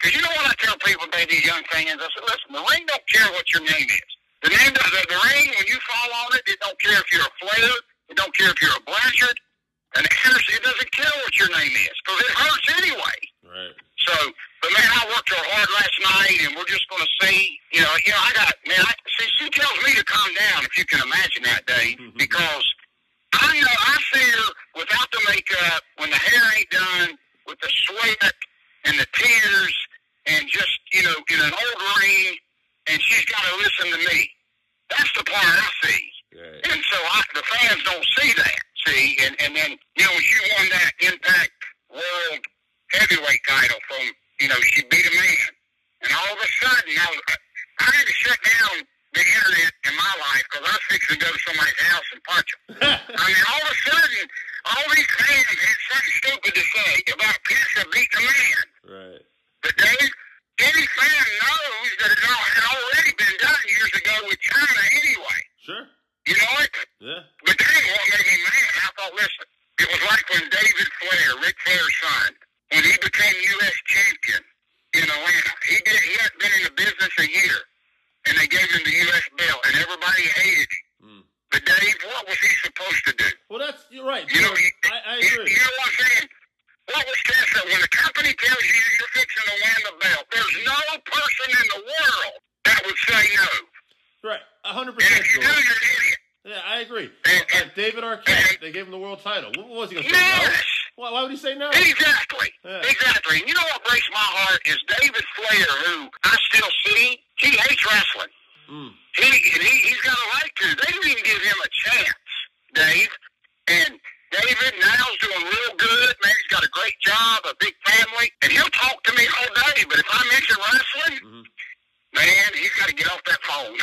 Because you know what I tell people about these young fans? I said, listen, the ring don't care what your name is. The name of the, the ring, when you fall on it, it don't care if you're a Flair, it don't care if you're a Blanchard, and Anderson, it doesn't care what your name is, because it hurts anyway. Right. So, but man, I worked her hard last night, and we're just going to see, you know, you know, I got, man, I, see, she tells me to calm down, if you can imagine that, Dave, because I know, I fear without the makeup, when the hair ain't done, with the sweat, and the tears, and just, you know, in an old ring, and she's got to listen to me. That's the part I see. Right. And so I, the fans don't see that, see? And, and then, you know, she won that Impact World Heavyweight title from, you know, she beat a man. And all of a sudden, I, was, I had to shut down the internet in my life because I was fixing to go to somebody's house and punch them. I mean, all of a sudden, all these fans had something stupid to say about Tessa beat a man. Right. But Dave, any fan knows that it all had already been done years ago with China anyway. Sure. You know it? Yeah. But that ain't what made me mad. I thought, listen, it was like when David Flair, Ric Flair's son, when he became U S champion in Atlanta. He did. He hadn't been in the business a year, and they gave him the U S belt, and everybody hated him. Mm. But Dave, what was he supposed to do? Well, that's you're right. You know, he, I, I agree. You, you know what I'm saying? What was Tessa? When the company tells you you're fixing to win the belt, there's no person in the world that would say no. Right, one hundred percent. And if you do, you're an idiot. Yeah, I agree. And, and, uh, David Arquette, and, they gave him the world title. What was he going to yes. say? Yes! Why, why would he say no? Exactly. Yeah. Exactly. And you know what breaks my heart is David Flair, who I still see, he hates wrestling. Mm. He, and he, he's got a right to. They didn't even give him a chance, Dave. And David now's doing real good. Man, he's got a great job, a big family. And he'll talk to me all day. But if I mention wrestling, mm-hmm. man, he's got to get off that phone.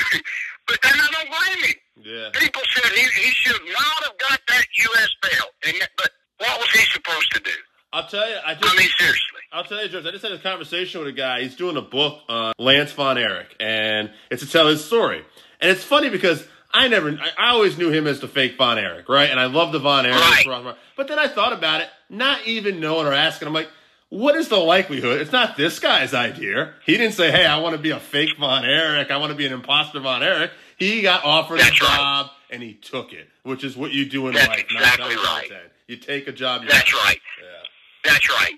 But then I don't blame him. Yeah. People said he, he should not have got that U S belt. And, but what was he supposed to do? I'll tell you. I, just, I mean, seriously. I'll tell you, George, I just had a conversation with a guy. He's doing a book on Lance Von Erich. And it's to tell his story. And it's funny because I never, I always knew him as the fake Von Erich, right? And I love the Von Erich. Right. But then I thought about it, not even knowing or asking. I'm like, what is the likelihood? It's not this guy's idea. He didn't say, hey, I want to be a fake Von Erich. I want to be an imposter Von Erich. He got offered That's a job, right. and he took it, which is what you do in That's life. Exactly not right. Content. You take a job. You're That's not. Right. Yeah. That's right.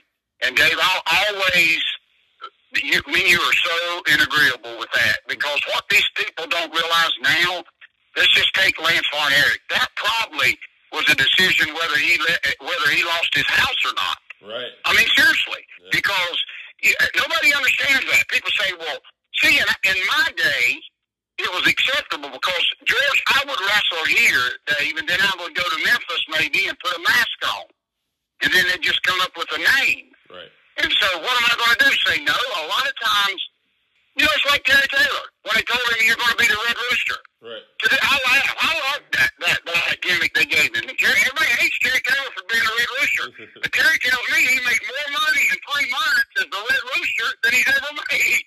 And Dave, I'll always... You, I mean, you are so inagreeable with that, because what these people don't realize now... Let's just take Lance Von Erich. That probably was a decision whether he le- whether he lost his house or not. Right. I mean, seriously, yeah. because nobody understands that. People say, well, see, in, in my day, it was acceptable because, George, I would wrestle here, Dave, and then I would go to Memphis maybe and put a mask on. And then they'd just come up with a name. Right. And so what am I going to do? Say no? A lot of times, you know, it's like Terry Taylor. When they told him you're going to be the Red Rooster. Right. I laugh. I love that, that, that gimmick they gave him. Everybody hates Terry Taylor for being a Red Rooster. But Terry tells me he makes more money in three months as the Red Rooster than he's ever made.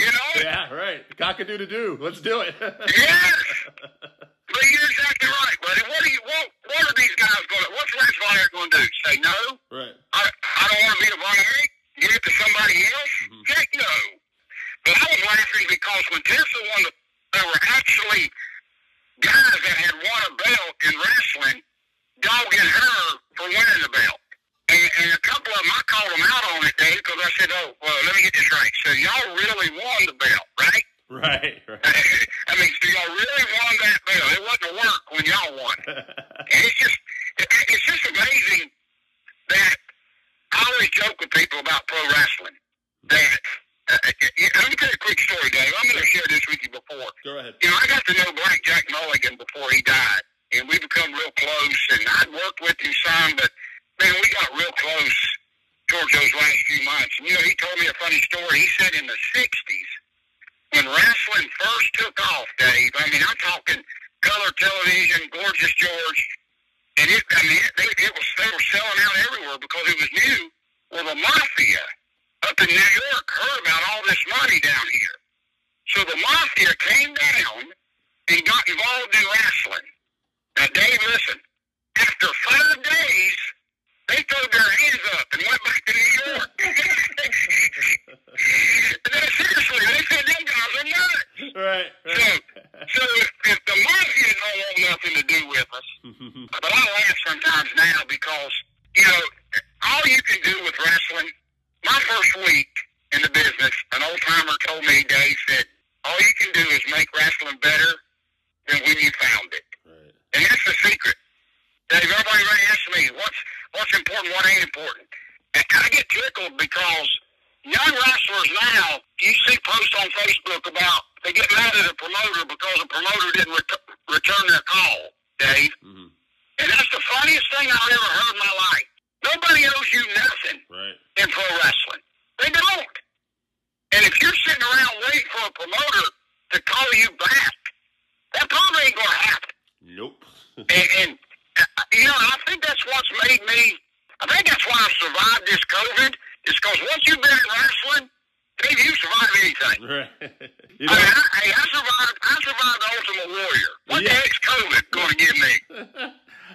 You know? Yeah, right. Cock-a-doodle-doo. Let's do it. Yes. But you're exactly right, buddy. What do you what, what are these guys going to what's Lance Von Erich going to do? Say no? Right. I, I don't want to be a Von Erich. Give it to somebody else? Mm-hmm. Heck no. But I was laughing because when Tessa won the there were actually guys that had won a belt in wrestling dogging her for winning the belt. And, and a couple of them, I called them out on it, Dave, because I said, oh, well, let me get this right. So y'all really won the belt, right? Right, right. I mean, so y'all really won that belt. It wasn't work when y'all won it. And it's just, it, it's just amazing that I always joke with people about pro wrestling that Uh, let me tell you a quick story, Dave. I'm going to share this with you before. Go ahead. You know, I got to know Blackjack Mulligan before he died, and we become real close, and I'd worked with him some, but man, we got real close towards those last few months. And, you know, he told me a funny story. He said in the sixties, when wrestling first took off, Dave, I mean, I'm talking color television, Gorgeous George, and it, I mean, it, they, it was, they were selling out everywhere because it was new. Well, the mafia up in New York heard about all this money down here. So the mafia came down and got involved in wrestling. Now, Dave, listen, after five days, they threw their hands up and went back to New York. Now, seriously, they said them guys are nuts. Right, right. So, so if, if the mafia don't want nothing to do with us, but I laugh sometimes now because, you know, all you can do with wrestling, my first week in the business, an old-timer told me, Dave said, all you can do is make wrestling better than when you found it. Right. And that's the secret. Dave, everybody asks me, what's what's important, what ain't important? And I get tickled because young wrestlers now, you see posts on Facebook about they get mad at a promoter because a promoter didn't ret- return their call, Dave. Mm-hmm. And that's the funniest thing I've ever heard in my life. Nobody owes you nothing right. in pro wrestling. They don't. And if you're sitting around waiting for a promoter to call you back, that probably ain't going to happen. Nope. and, and, uh, you know, I think that's what's made me, I think that's why I survived this COVID, is because once you've been in wrestling, Dave, you survive anything. Right. You know, I mean, I, I survived, I survived the Ultimate Warrior. What yeah. the heck's COVID going to give me?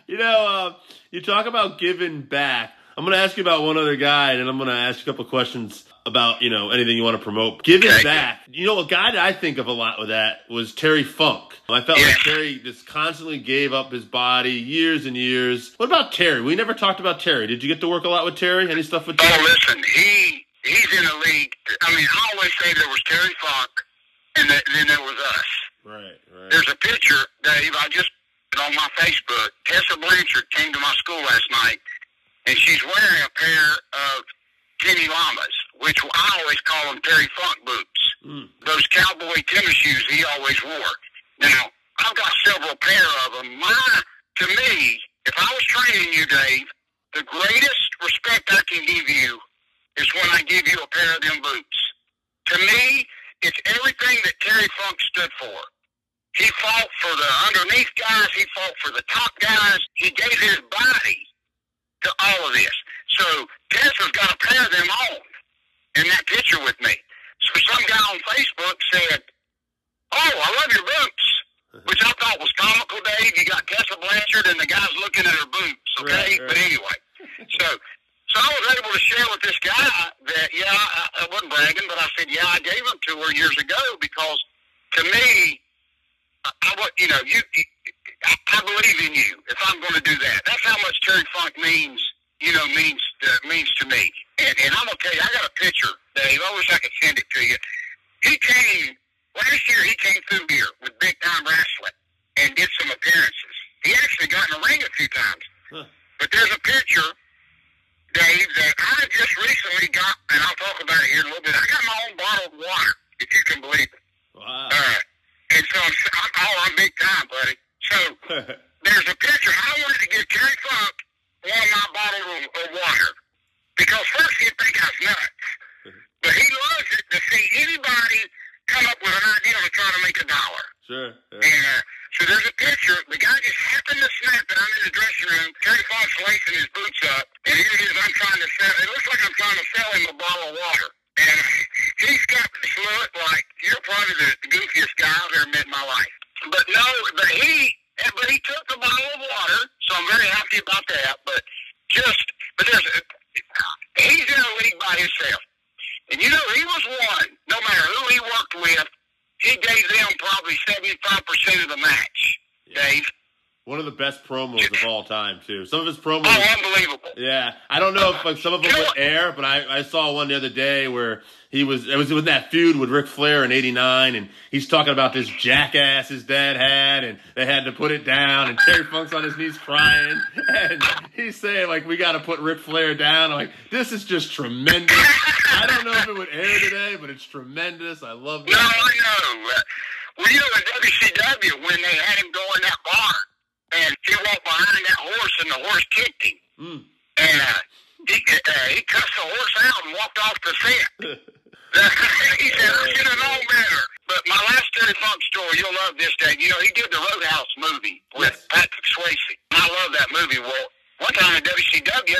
You know, uh, you talk about giving back. I'm going to ask you about one other guy, and then I'm going to ask you a couple of questions about, you know, anything you want to promote. Giving okay. back. You know, a guy that I think of a lot with that was Terry Funk. I felt yeah. like Terry just constantly gave up his body years and years. What about Terry? We never talked about Terry. Did you get to work a lot with Terry? Any stuff with Terry? Oh, listen, he he's in a league. I mean, I always say there was Terry Funk, and then there was us. Right, right. There's a picture, Dave, I just on my Facebook. Tessa Blanchard came to my school last night, and she's wearing a pair of Kenny Llamas, which I always call them Terry Funk boots. Mm. Those cowboy tennis shoes he always wore. Now, I've got several pair of them. My, to me, if I was training you, Dave, the greatest respect I can give you is when I give you a pair of them boots. To me, it's everything that Terry Funk stood for. He fought for the underneath guys. He fought for the top guys. He gave his body to all of this. So Tessa's got a pair of them on in that picture with me. So some guy on Facebook said, oh, I love your boots, which I thought was comical, Dave. You got Tessa Blanchard and the guy's looking at her boots, okay? Right, right. But anyway, so so I was able to share with this guy that, yeah, I, I wasn't bragging, but I said, yeah, I gave them to her years ago because to me, I, you know, you, I believe in you if I'm going to do that. That's how much Terry Funk means, you know, means uh, means to me. And, and I'm going to tell you, I got a picture, Dave. I wish I could send it to you. He came, last year he came through here with Big Time Wrestling and did some appearances. He actually got in the ring a few times. Huh. But there's a picture, Dave, that I just recently got, and I'll talk about it here in a little bit. I got my own bottle of water, if you can believe it. Wow. Uh, And so I'm, I'm, oh, I'm big time, buddy. So there's a picture. I wanted to give Terry Funk one of my bottles of, of water because first he'd think I was nuts. But he loves it to see anybody come up with an idea to try to make a dollar. Sure. Yeah. And uh, so there's a picture. The guy just happened to snap that I'm in the dressing room. Terry Funk's lacing his boots up. And here it is. I'm trying to sell. It looks like I'm trying to sell him a bottle of water. And he's got this look like, you're probably the goofiest guy I've ever met in my life. But no, but he, but he took a bottle of water, so I'm very happy about that. But just, but there's, a, he's in a league by himself. And you know, he was one, no matter who he worked with, he gave them probably seventy-five percent of the match, yeah. Dave. One of the best promos of all time, too. Some of his promos... Oh, unbelievable. Yeah. I don't know if like, some of them would air, but I, I saw one the other day where he was... It was in that feud with Ric Flair in eighty-nine, and he's talking about this jackass his dad had, and they had to put it down, and Terry Funk's on his knees crying, and he's saying, like, we got to put Ric Flair down. I'm like, this is just tremendous. I don't know if it would air today, but it's tremendous. I love that. No, I know. Well, you know, in W C W, when they had him go in that bar... and he walked behind that horse, and the horse kicked him. Mm. And uh, he, uh, he cussed the horse out and walked off the set. He said, I should have known better. But my last Terry Funk story, you'll love this, Dave. You know, he did the Roadhouse movie with yes. Patrick Swayze. I love that movie. Well, one time in W C W,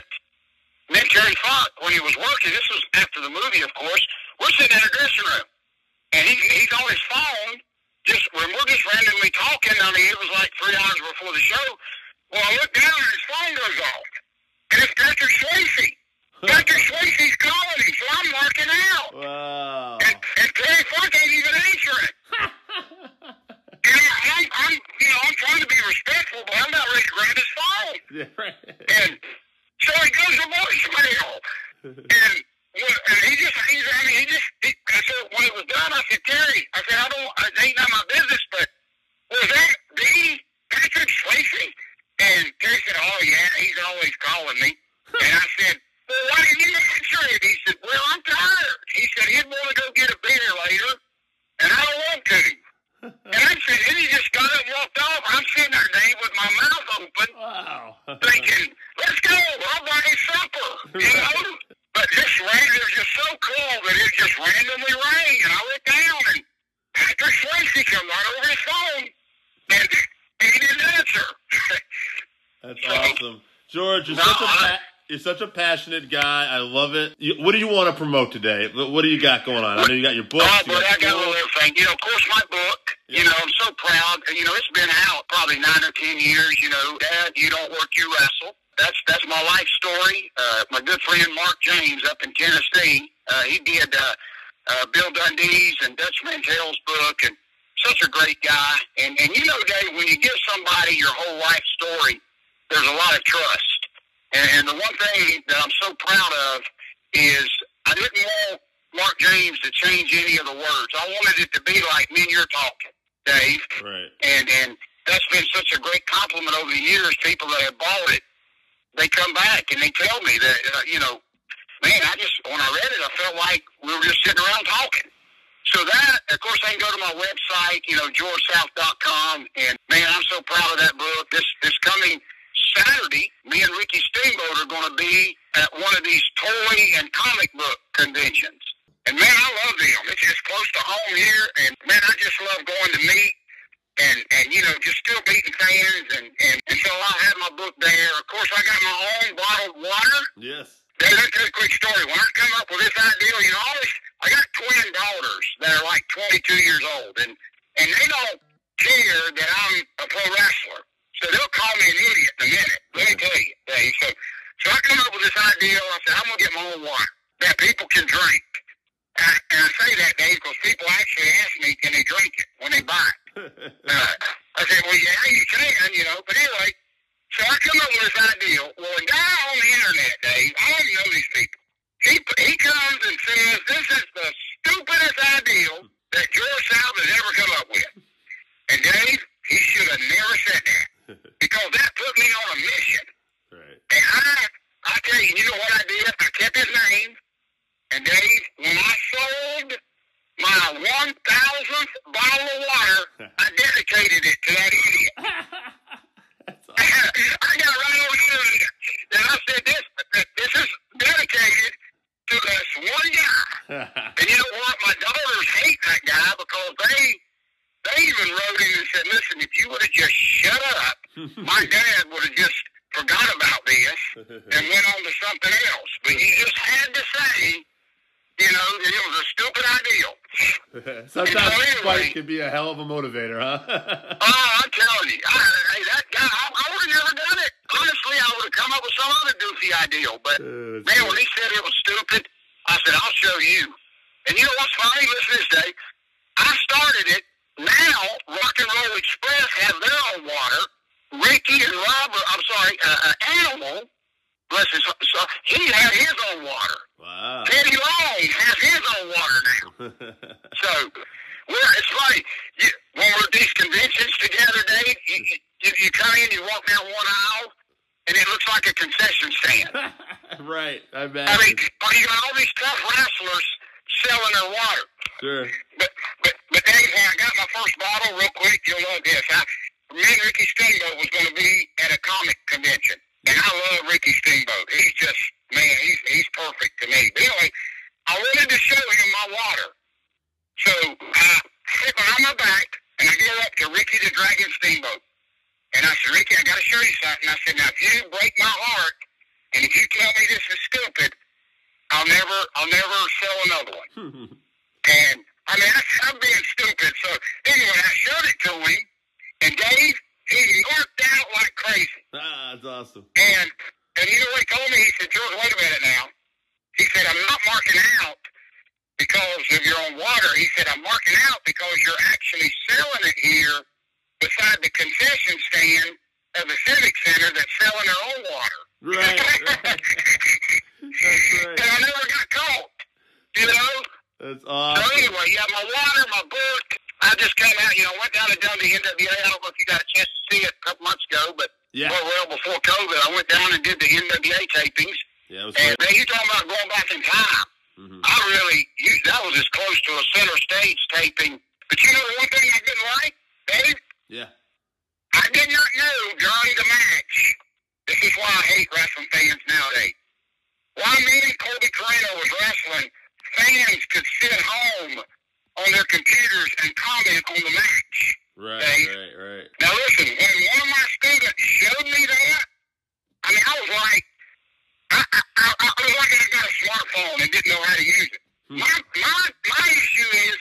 Nick Terry Funk, when he was working, this was after the movie, of course, we're sitting in a dressing room. And he, he's on his phone, just when we're just randomly talking. I mean, it was like three hours before the show. Well, I look down and his phone goes off. And it's Patrick Swayze. Doctor Swayze's calling him, so I'm working out. Wow. And, and Terry Funk ain't even answering. And I, I'm, I'm, you know, I'm trying to be respectful, but I'm not ready to grab his phone. And so he goes to voicemail. And, and he just, he's, I mean, he just, he, I said, when it was done, I said, Terry, I said, I don't, it ain't none of my business, but was that the Patrick Swayze? And Terry said, oh, yeah, he's always calling me. And I said, well, why didn't you answer it? He said, well, I'm tired. He said, he'd want to go get a beer later, and I don't want to. And I said, and he just got up and walked off. I'm sitting there, Dave, with my mouth open, wow. thinking, let's go, I'll buy his supper, you know? But this rain, it was just so cool that it just randomly rained, and I went down, and Patrick Swayze came right over his phone, and, and he didn't answer. That's so awesome. George, is no, such a... I, You're such a passionate guy. I love it. You, what do you want to promote today? What do you got going on? I know you got your book. Oh, but I got a little everything. You know, of course, my book. Yeah. You know, I'm so proud. You know, it's been out probably nine or ten years. You know, Dad, you don't work, you wrestle. That's that's my life story. Uh, my good friend Mark James up in Tennessee. Uh, he did uh, uh, Bill Dundee's and Dutch Mantel's book, and such a great guy. And and you know, Dave, when you give somebody your whole life story, there's a lot of trust. And the one thing that I'm so proud of is I didn't want Mark James to change any of the words. I wanted it to be like me and you're talking, Dave. Right. And and that's been such a great compliment over the years. People that have bought it, they come back and they tell me that, uh, you know, man, I just, when I read it, I felt like we were just sitting around talking. So that, of course, they can go to my website, you know, george south dot com. And, man, I'm so proud of that book. This, this coming Saturday, me and Ricky Steamboat are going to be at one of these toy and comic book conventions. And, man, I love them. It's just close to home here. And, man, I just love going to meet and, and you know, just still meeting fans. And, and, and so I had my book there. Of course, I got my own bottled water. Yes. That's a quick story. When I come up with this idea, you know, I, always, I got twin daughters that are like twenty-two years old. And, and they don't care that I'm a pro wrestler. So they'll call me an idiot in a minute. Let me tell you, Dave. So, so I come up with this idea. I said, I'm going to get my own water that people can drink. And I, and I say that, Dave, because people actually ask me, can they drink it when they buy it? uh, I said, well, yeah, you can, you know. But anyway, so I come up with this idea. Well, a guy on the internet, Dave, I don't even know these people. He, he comes and says, this is the stupidest idea that George South has ever come up with. And, Dave, he should have never said that. Because that put me on a mission. Right. And I, I tell you, you know what I did? I kept his name. And Dave, when I sold my one thousandth bottle of water, I dedicated it to that idiot. That's awesome. I got right over here. And I said, this, this is dedicated to this one guy. And you know what? My daughters hate that guy because they... They even wrote in and said, listen, if you would have just shut up, my dad would have just forgot about this and went on to something else. But he just had to say, you know, that it was a stupid idea. Sometimes so spite can be a hell of a motivator, huh? Oh, I'm telling you. I, I, that guy, I, I would have never done it. Honestly, I would have come up with some other goofy idea. But, uh, man, funny. When he said it was stupid, I said, I'll show you. And you know what's funny? Listen to this, Dave. I started it. Now, Rock and Roll Express have their own water. Ricky and Robert, I'm sorry, uh, uh, Animal, bless his heart, so he had his own water. Wow. Teddy Long has his own water now. So, well, it's funny. You, when we're at these conventions together, Dave, you, you, you come in, you walk down one aisle, and it looks like a concession stand. Right, I bet. I mean, you got all these tough wrestlers selling their water. Sure. But, but, but Dave, when I got my first bottle, real quick, you'll love this. I, me and Ricky Steamboat was going to be at a comic convention. And I love Ricky Steamboat. He's just, man, he's he's perfect to me. But anyway, I wanted to show him my water. So I sit behind my back, and I go up to Ricky the Dragon Steamboat. And I said, Ricky, I got to show you something. I said, now, if you break my heart, and if you tell me this is stupid, I'll never I'll never sell another one. And, I mean, I, I'm being stupid. So anyway, I showed it to him, and Dave, he worked out like crazy. Ah, that's awesome. And, and you know what he told me? He said, George, wait a minute now. He said, I'm not marking out because of your own water. He said, I'm marking out because you're actually selling it here beside the concession stand of the Civic Center that's selling their own water. Right, right. That's right. And I never got caught, you know? That's awesome. So anyway, yeah, my water, my book, I just came out, you know, went down and done the N W A. I don't know if you got a chance to see it a couple months ago, but yeah. well, well before COVID, I went down and did the N W A tapings. Yeah, was and man, you're talking about going back in time. Mm-hmm. I really, you, that was as close to a center stage taping. But you know the one thing I didn't like, Dave? Yeah. I did not know during the match. This is why I hate wrestling fans nowadays. While me and Colby Carino was wrestling, fans could sit home on their computers and comment on the match. Right, Dave. right, right. Now listen, when one of my students showed me that, I mean, I was like, I, I, I, I was like I got a smartphone and didn't know how to use it. Hmm. My, my, my issue is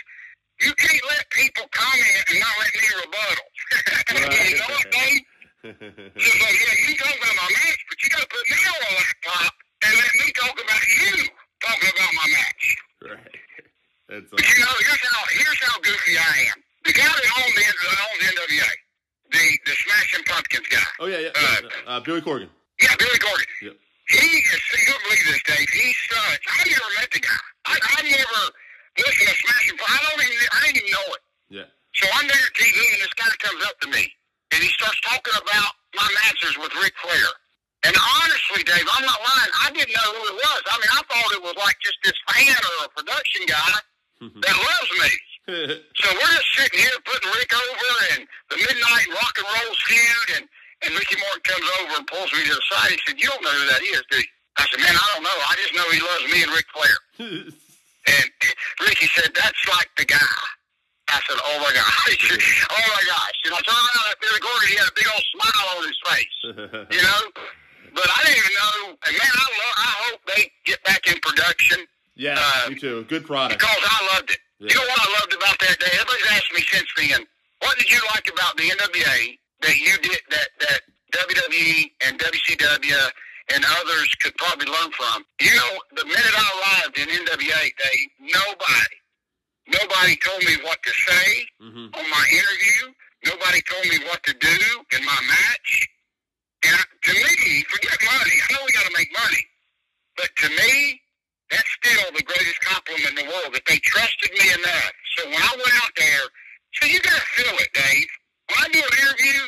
you can't let people comment and not let me rebuttal. Right. You know what, Dave? So, so, yeah, you talk about my match, but you gotta put me on a laptop and let me talk about you talking about my match. Right. That's but, awesome. You know, here's how here's how goofy I am. The guy that owns the, owns the N W A, the the Smashing Pumpkins guy. Oh yeah, yeah. Uh, yeah uh, Billy Corgan. Yeah, Billy Corgan. Yep. He is, you don't believe this, Dave, he's such, I never met the guy. I, I never listened to Smashing Pumpkins. I don't even, I didn't even know it. Yeah. So I'm there at T V and this guy comes up to me and he starts talking about my matches with Ric Flair. And honestly, Dave, I'm not lying, I didn't know who it was. I mean, I thought it was like just this fan or a production guy that loves me. So we're just sitting here putting Rick over and the Midnight Rock and Roll feud and And Ricky Morton comes over and pulls me to the side. He said, you don't know who that is, do you? I said, man, I don't know. I just know he loves me and Ric Flair. And Ricky said, that's like the guy. I said, oh, my gosh. Oh, my gosh. And I turned around at Billy Corgan. He had a big old smile on his face, you know? But I didn't even know. And, man, I, love, I hope they get back in production. Yeah, uh, me too. Good product. Because I loved it. Yeah. You know what I loved about that day? Everybody's asked me since then, what did you like about the N W A? That you did that that W W E and W C W and others could probably learn from. You know, the minute I arrived in N W A, they nobody, nobody told me what to say mm-hmm. on my interview. Nobody told me what to do in my match. And I, to me, forget money. I know we got to make money, but to me, that's still the greatest compliment in the world that they trusted me enough. So when I went out there, so you gotta feel it, Dave. When I do an interview,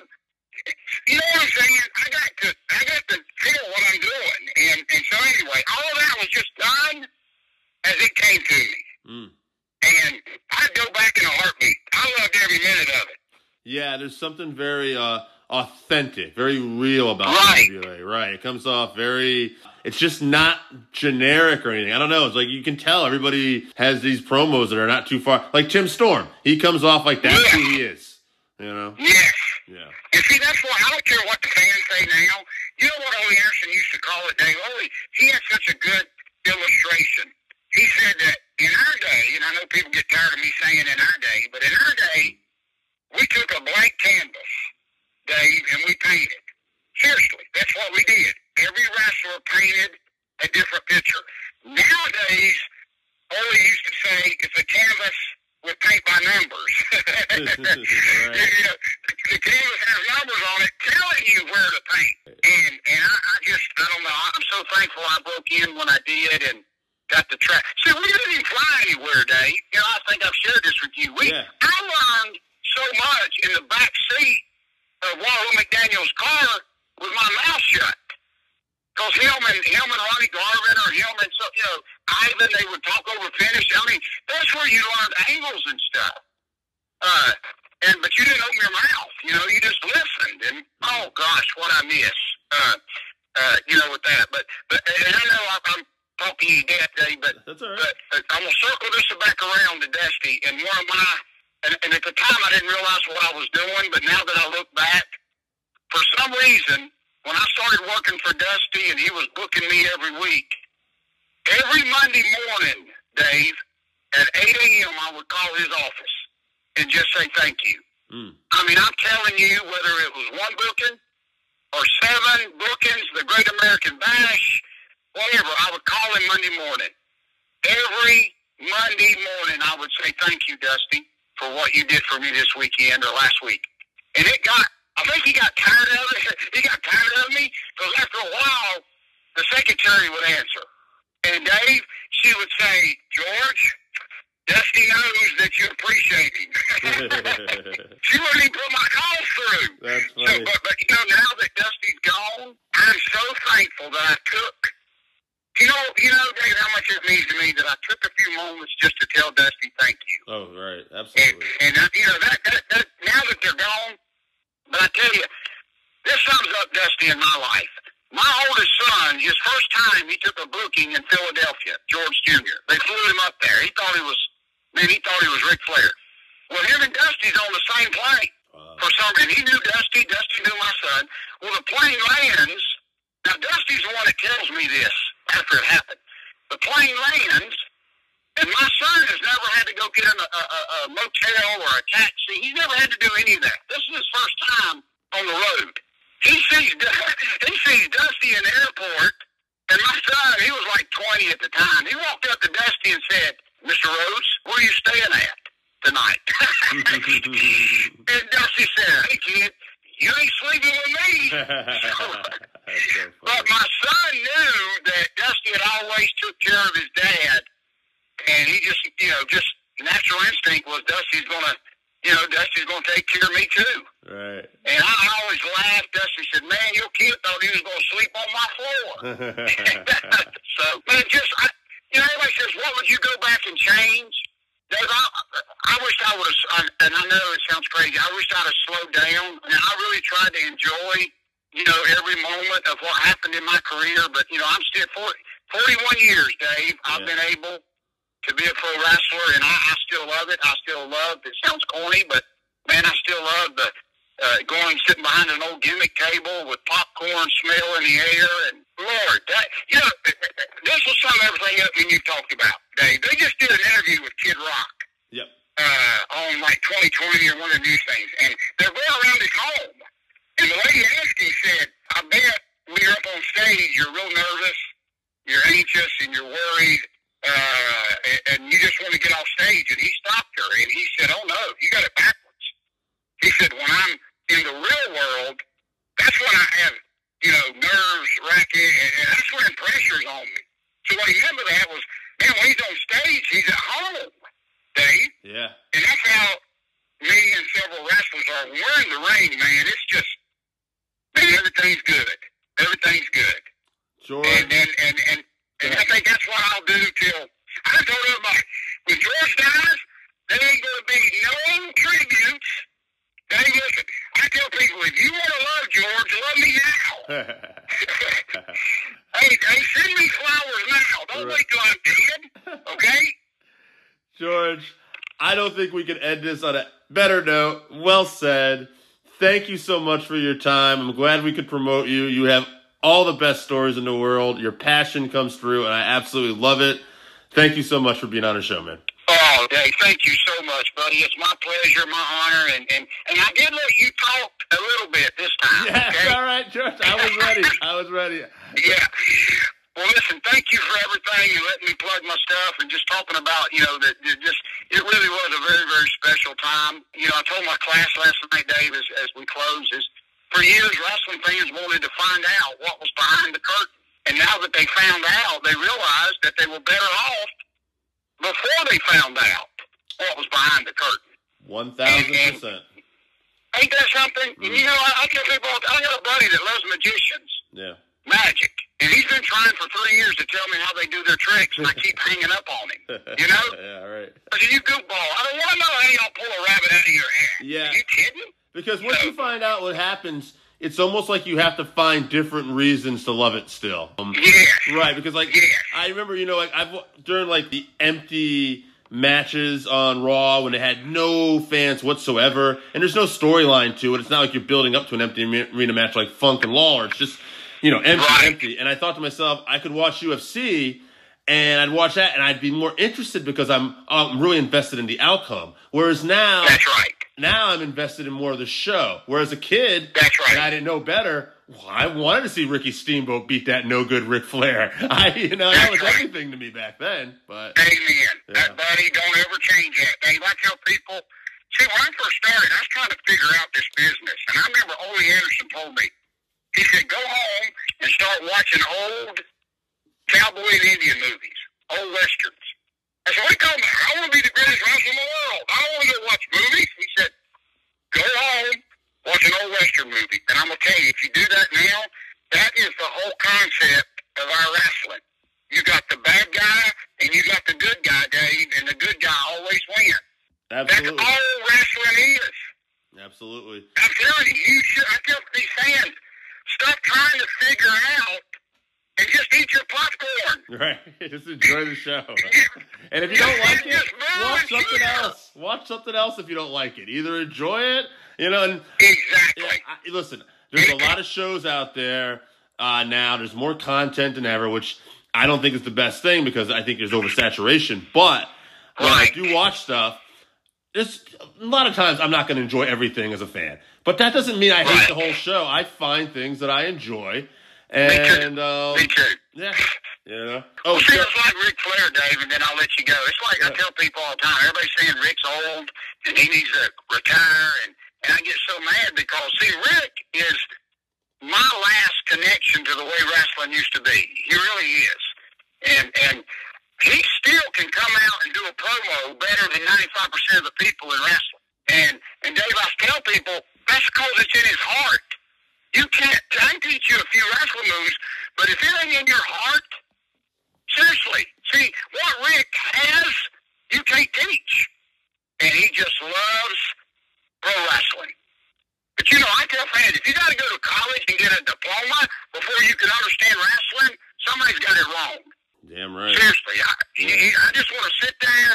you know what I'm saying? I got to, I got to feel what I'm doing. And, and so anyway, all that was just done as it came to me. Mm. And I'd go back in a heartbeat. I loved every minute of it. Yeah, there's something very uh, authentic, very real about right. N W A. Right. It comes off very, it's just not generic or anything. I don't know. It's like you can tell everybody has these promos that are not too far. Like Tim Storm, he comes off like that's yeah. who he is. You know? Yes. Yeah. And see, that's why I don't care what the fans say now. You know what Ole Anderson used to call it, Dave? Ole, he had such a good illustration. He said that in our day, and I know people get tired of me saying in our day, but in our day, we took a blank canvas, Dave, and we painted. Seriously, that's what we did. Every wrestler painted a different picture. Nowadays, Ole used to say, it's a canvas with paint by numbers. Right. You know, the canvas has numbers on it telling you where to paint. And and I, I just, I don't know, I'm so thankful I broke in when I did and got the track. See, we didn't even fly anywhere, Dave. You know, I think I've shared this with you. We, yeah. I learned so much in the back seat of Wahoo McDaniel's car with my mouth shut. Because Hillman, Hillman, Ronnie Garvin, or Hillman, so, you know, Ivan, they would talk over finish. I mean, that's where you learned angles and stuff. Uh, And but you didn't open your mouth, you know, you just listened. And oh gosh, what I miss, uh, uh, you know, with that. But but and I know I, I'm talking to you that day, but, that's all right. but but I'm gonna circle this back around to Dusty. And one of my and, and at the time I didn't realize what I was doing, but now that I look back, for some reason, when I started working for Dusty and he was booking me every week, every Monday morning, Dave, at eight a.m. I would call his office and just say thank you. Mm. I mean, I'm telling you, whether it was one booking or seven bookings, the Great American Bash, whatever, I would call him Monday morning. Every Monday morning I would say thank you, Dusty, for what you did for me this weekend or last week. And it got, I think he got tired of it. He got tired of me, because after a while, the secretary would answer. And Dave, she would say, George, Dusty knows that you appreciate him. She wouldn't even put my calls through. That's funny. So, but, but, you know, now that Dusty's gone, I'm so thankful that I took, you know, you know, Dave, how much it means to me that I took a few moments just to tell Dusty thank you. Oh, right. Absolutely. And, and you know, that, that, that now that they're gone, but I tell you, this sums up Dusty in my life. My oldest son, his first time, he took a booking in Philadelphia, George Junior They flew him up there. He thought he was, man, he thought he was Ric Flair. Well, him and Dusty's on the same plane. Wow. For some reason, he knew Dusty, Dusty knew my son. Well, the plane lands. Now, Dusty's the one that tells me this after it happened. The plane lands, and my son has never had to go get in a, a, a motel or a taxi. He's never had to do any of that. This is his first time on the road. He sees, he sees Dusty in the airport, and my son, he was like twenty at the time. He walked up to Dusty and said, Mister Rhodes, where are you staying at tonight? And Dusty said, hey, kid, you ain't sleeping with me. So, so but my son knew that Dusty had always took care of his dad, and he just, you know, just natural instinct was Dusty's going to, you know, Dusty's going to take care of me, too. Right. And I always laughed. Dusty said, man, your kid thought he was going to sleep on my floor. So, man, just, I, you know, everybody says, what would you go back and change? Dave, I, I wish I would have, and I know it sounds crazy, I wish I'd have slowed down. And I really tried to enjoy, you know, every moment of what happened in my career. But, you know, I'm still forty, forty-one years, Dave. I've yeah. been able to be a pro wrestler, and I, I still love it. I still love, it sounds corny, but, man, I still love the uh, going, sitting behind an old gimmick table with popcorn smell in the air, and Lord, that, you know, this will sum everything up when you talked about, Dave. They just did an interview with Kid Rock. Yep. Uh, on, like, twenty twenty or one of the news things, and they're way around his home. And the lady asked him, said, I bet when you're up on stage, you're real nervous, you're anxious, and you're worried, Uh, and, and you just want to get off stage. And he stopped her, and he said, oh, no, you got it backwards. He said, when I'm in the real world, that's when I have, you know, nerves, racket, and, and that's when pressure's on me. So what he meant by that was, man, when he's on stage, he's at home, Dave. Yeah. And that's how me and several wrestlers are. When we're in the ring, man, it's just, man, everything's good. Everything's good. Sure. And, and, and, and And I think that's what I'll do till I told everybody, when George dies, there ain't going to be no tributes. They listen. I tell people, if you want to love George, love me now. hey, hey, send me flowers now. Don't right. wait till I'm dead, okay? George, I don't think we can end this on a better note. Well said. Thank you so much for your time. I'm glad we could promote you. You have all the best stories in the world. Your passion comes through, and I absolutely love it. Thank you so much for being on the show, man. Oh, Dave, thank you so much, buddy. It's my pleasure, my honor, and, and, and I did let you talk a little bit this time. Yes, okay? All right, George. I was ready. I was ready. Yeah. Well, listen, thank you for everything and letting me plug my stuff and just talking about, you know, that just, it really was a very, very special time. You know, I told my class last night, Dave, as, as we closed, is, for years, wrestling fans wanted to find out what was behind the curtain. And now that they found out, they realized that they were better off before they found out what was behind the curtain. one thousand percent. Ain't that something? Mm-hmm. And you know, I, I tell people, I got a buddy that loves magicians. Yeah. Magic. And he's been trying for three years to tell me how they do their tricks, and I keep hanging up on him. You know? Yeah, right. it. Because you goofball. I don't want to know how y'all pull a rabbit out of your hair. Yeah. Are you kidding? Because once no. you find out what happens, it's almost like you have to find different reasons to love it still. Um, yeah. Right, because, like, yeah. I remember, you know, like, I've during, like, the empty matches on Raw when it had no fans whatsoever, and there's no storyline to it. It's not like you're building up to an empty arena match like Funk and Lawler. It's just, you know, empty, right. empty. And I thought to myself, I could watch U F C, and I'd watch that, and I'd be more interested because I'm, I'm really invested in the outcome. Whereas now... That's right. Now I'm invested in more of the show. Whereas a kid, that's right. and I didn't know better, well, I wanted to see Ricky Steamboat beat that no-good Ric Flair. I, you know, that's that was right. everything to me back then. But amen. Yeah. That, buddy, don't ever change that. Dave, I tell people, see, when I first started, I was trying to figure out this business. And I remember Ole Anderson told me, he said, go home and start watching old cowboy and Indian movies, old westerns. I said, what are you talking about? I want to be the greatest wrestler in the world. I don't want to watch movies. He said, go home, watch an old Western movie. And I'm going to tell you, if you do that now, that is the whole concept of our wrestling. You got the bad guy, and you got the good guy, Dave, and the good guy always wins. Absolutely. That's all wrestling is. Absolutely. I'm telling you, you should, I tell these fans, stop trying to figure out and just eat your popcorn. Right. Just enjoy the show. And if you don't like it, watch something else. Watch something else if you don't like it. Either enjoy it, you know. And, exactly. Yeah, I, listen, there's a lot of shows out there uh, now. There's more content than ever, which I don't think is the best thing because I think there's oversaturation. But when right. I do watch stuff, there's a lot of times I'm not going to enjoy everything as a fan. But that doesn't mean I hate right. the whole show. I find things that I enjoy. And, Me too. Um, Me too. Yeah. Yeah. Oh, well, see, so- it's like Ric Flair, Dave, and then I'll let you go. It's like yeah. I tell people all the time, everybody's saying Ric's old and he needs to retire. And, and I get so mad because, see, Ric is my last connection to the way wrestling used to be. He really is. And, and he still can come out and do a promo better than ninety-five percent of the people in wrestling. And, and Dave, I tell people, that's because it's in his heart. You can't, I can teach you a few wrestling moves, but if it ain't in your heart, seriously, see, what Ric has, you can't teach. And he just loves pro wrestling. But you know, I tell fans, if you got to go to college and get a diploma before you can understand wrestling, somebody's got it wrong. Damn right. Seriously, I, I just want to sit there,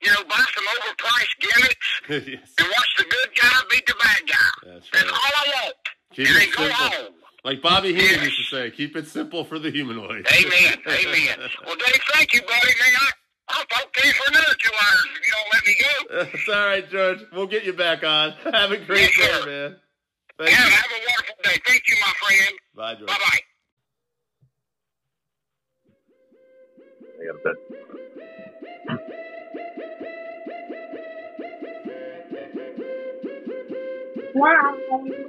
you know, buy some overpriced gimmicks yes. and watch the good guy beat the bad guy. That's, right. That's all I want. Keep and it simple. Go like Bobby Heenan yes. used to say, keep it simple for the humanoid. Amen. Amen. Well, Dave, thank you, buddy. Man, I, I'll talk to you for another two hours if you don't let me go. Uh, it's all right, George. We'll get you back on. Have a great yes, day, sir. man. Thank yeah, you. Have a wonderful day. Thank you, my friend. Bye, George. Bye-bye. I got a bit. Wow.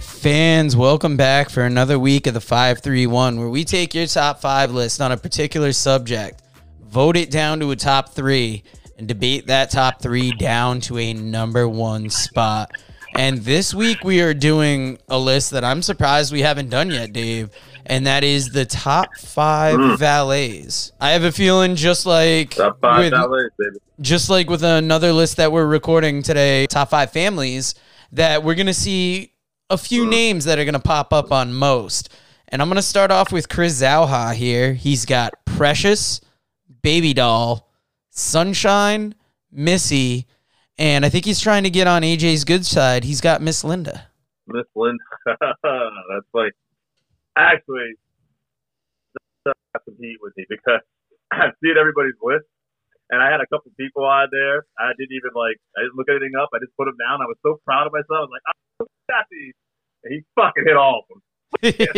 Fans, welcome back for another week of the five three one, where we take your top five list on a particular subject, vote it down to a top three, and debate that top three down to a number one spot. And this week we are doing a list that I'm surprised we haven't done yet, Dave, and that is the top five mm. valets. I have a feeling just like top five with, valets, baby. Just like with another list that we're recording today, top five families, that we're going to see a few mm. names that are going to pop up on most. And I'm going to start off with Chris Zauha here. He's got Precious, Baby Doll, Sunshine, Missy, and I think he's trying to get on A J's good side. He's got Miss Linda. Miss Linda. That's like, actually, that doesn't compete with me because I've seen everybody's list, and I had a couple people on there. I didn't even, like, I didn't look anything up. I just put them down. I was so proud of myself. I was like, oh, I got these. And he fucking hit all of them.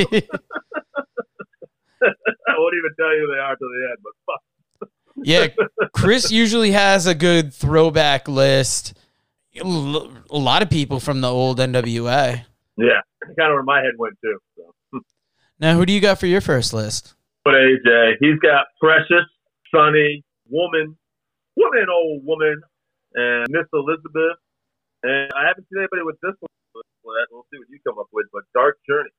I won't even tell you who they are till the end, but fuck. Yeah, Chris usually has a good throwback list. A lot of people from the old N W A. Yeah, kind of where my head went too. So. Now, who do you got for your first list? But A J, he's got Precious, Sunny, Woman, Woman, Old Woman, and Miss Elizabeth. And I haven't seen anybody with this one. We'll see what you come up with, but Dark Journey.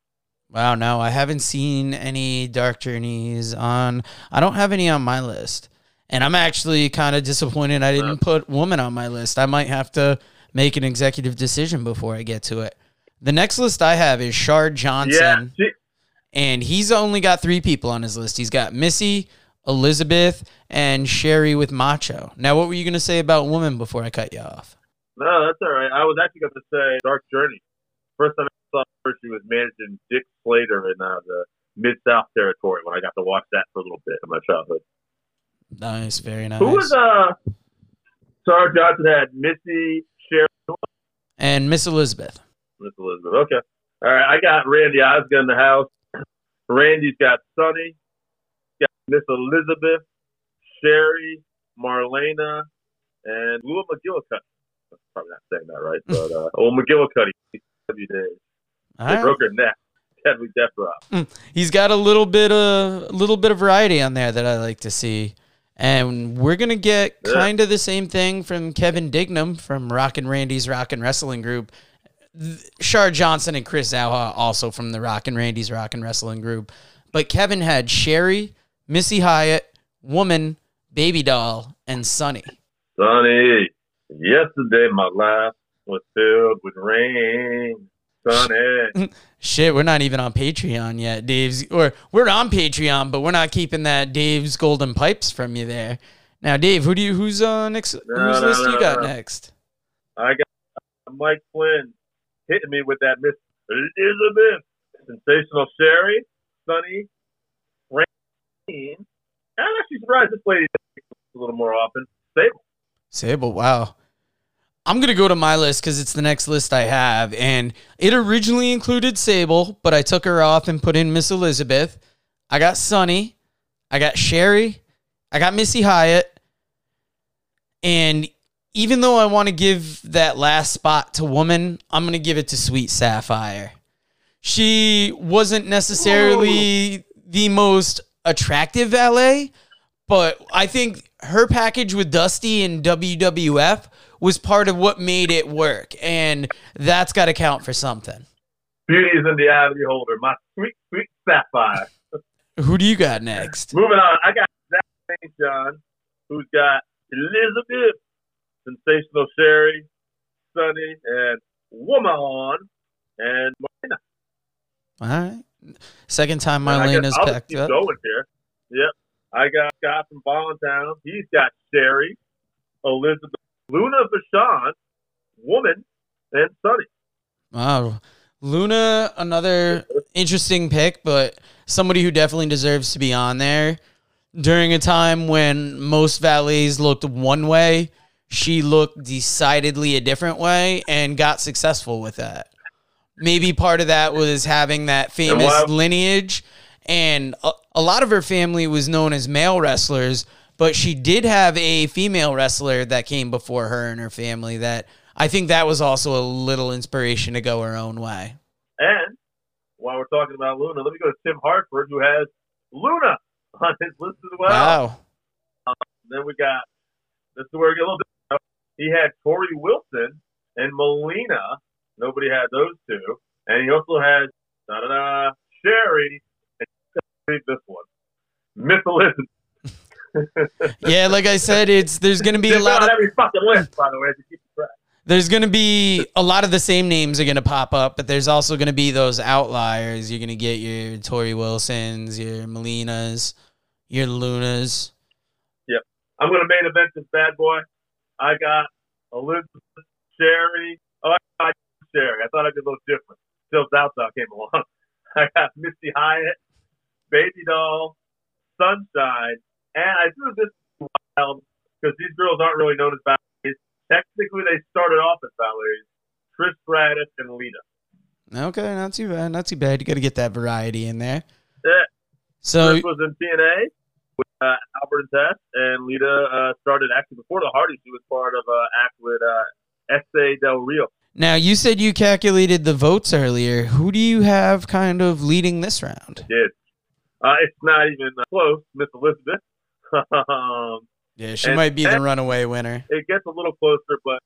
Wow, no, I haven't seen any Dark Journeys on... I don't have any on my list. And I'm actually kind of disappointed I didn't put Woman on my list. I might have to make an executive decision before I get to it. The next list I have is Shard Johnson. Yeah. And he's only got three people on his list. He's got Missy, Elizabeth, and Sherry with Macho. Now, what were you going to say about Woman before I cut you off? No, that's all right. I was actually going to say Dark Journey. First time I saw her, she was managing Dick Slater in uh, the Mid-South territory when I got to watch that for a little bit in my childhood. Nice, very nice. Who was uh? Shard Johnson had Missy, Sherry, and Miss Elizabeth. Miss Elizabeth. Okay. All right. I got Randy Osgood in the house. Randy's got Sonny. Got Miss Elizabeth, Sherry, Marlena, and Lou McGillicuddy. I'm probably not saying that right, but uh, old McGillicuddy. Every day. All they right. broke her neck. Deadly death drop. He's got a little bit of a little bit of variety on there that I like to see. And we're going to get kind of the same thing from Kevin Dignam from Rockin' Randy's Rockin' Wrestling Group. Shard Johnson and Chris Zauha also from the Rockin' Randy's Rockin' Wrestling Group. But Kevin had Sherry, Missy Hyatt, Woman, Baby Doll, and Sonny. Sonny, yesterday my life was filled with rain. Sonny. Shit, we're not even on Patreon yet, Dave's. Or we're on Patreon, but we're not keeping that Dave's Golden Pipes from you there. Now, Dave, who do you who's uh next? No, whose no, list no, you got no. next? I got Mike Flynn hitting me with that Miss Elizabeth, Sensational Sherry, Sonny, Rain. I'm actually surprised this lady a little more often. Sable. Sable. Wow. I'm going to go to my list because it's the next list I have. And it originally included Sable, but I took her off and put in Miss Elizabeth. I got Sonny. I got Sherry. I got Missy Hyatt. And even though I want to give that last spot to Woman, I'm going to give it to Sweet Sapphire. She wasn't necessarily Whoa. the most attractive valet, but I think her package with Dusty and W W F was part of what made it work, and that's got to count for something. Beauty is in the eye of the beholder. My sweet, sweet Sapphire. Who do you got next? Moving on, I got Zach Saint John, who's got Elizabeth, Sensational Sherry, Sonny, and Woman, and Marlena. All right. Second time Marlena's packed up. I'll just keep going here. Yep. I got Scott from Ballantown. He's got Sherry, Elizabeth, Luna Vachon, Woman, and Sonny. Wow. Luna, another interesting pick, but somebody who definitely deserves to be on there. During a time when most valets looked one way, she looked decidedly a different way and got successful with that. Maybe part of that was having that famous and lineage, and a, a lot of her family was known as male wrestlers, but she did have a female wrestler that came before her and her family that I think that was also a little inspiration to go her own way. And while we're talking about Luna, let me go to Tim Hartford, who has Luna on his list as well. Wow. Um, then we got, this is where we get a little bit. He had Corey Wilson and Melina. Nobody had those two. And he also had da-da-da, Sherry. And this one, Miss Elizabeth. Yeah, like I said, it's there's going to be a lot of every fucking list, by the way, to keep track. There's going to be a lot of the same names are going to pop up, but there's also going to be those outliers. You're going to get your Tori Wilsons, your Melinas, your Lunas. Yep. I'm going to main event this bad boy. I got Elizabeth, Sherry. Oh, I got Sherry. I thought I'd be a little different. Still Zalta came along. I got Missy Hyatt, Baby Doll, Sunshine. And I do this wild because these girls aren't really known as valets. Technically, they started off as valets. Trish Stratus and Lita. Okay, not too bad. Not too bad. You got to get that variety in there. Yeah. So Trish was in T N A with uh, Albert and Tess, and Lita uh, started actually before the Hardys. She was part of an uh, act with uh, Estee Del Rio. Now, you said you calculated the votes earlier. Who do you have kind of leading this round? Yes. Uh, it's not even uh, close. Miss Elizabeth. Um, yeah, she might be the runaway winner. It gets a little closer, but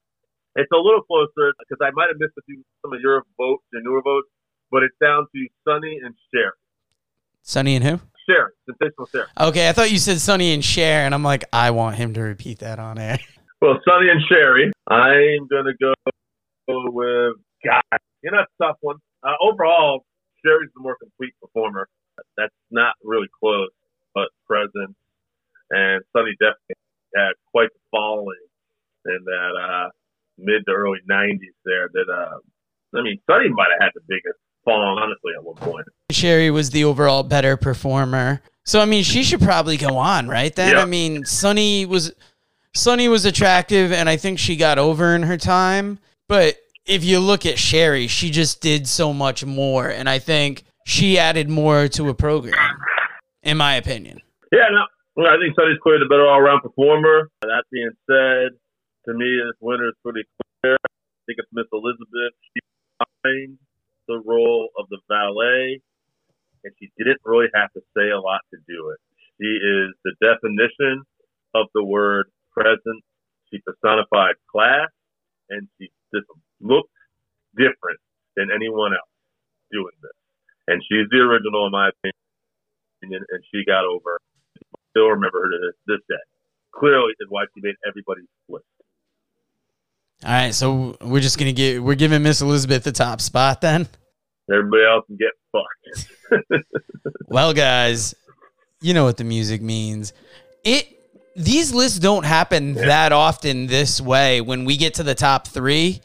it's a little closer because I might have missed a few, some of your votes, your newer votes. but it's down to Sonny and Cher. Sonny and who? Cher. Sensational Cher. Okay, I thought you said Sonny and Cher, and I'm like, I want him to repeat that on air. Well, Sonny and Sherry, I'm going to go with, God, you know, that's a tough one. Uh, overall, Sherry's the more complete performer. That's not really close, but present. And Sonny definitely had quite the following in that uh, mid to early nineties there. That uh, I mean, Sonny might have had the biggest following, honestly, at one point. Sherry was the overall better performer. So, I mean, she should probably go on, right? Then, yeah. I mean, Sonny was... Sonny was attractive, and I think she got over in her time. But if you look at Sherry, she just did so much more, and I think she added more to a program, in my opinion. Yeah, no, well, I think Sonny's clearly the better all-around performer. That being said, to me, this winner is pretty clear. I think it's Miss Elizabeth. She finds the role of the valet, and she didn't really have to say a lot to do it. She is the definition of the word present. She personified class, and she just looked different than anyone else doing this. And she's the original, in my opinion, and she got over. I still remember her to this day. Clearly is why she made everybody's list. All right, so we're just going to get, we're giving Miss Elizabeth the top spot then? Everybody else can get fucked. Well, guys, you know what the music means. It These lists don't happen that often this way when we get to the top three,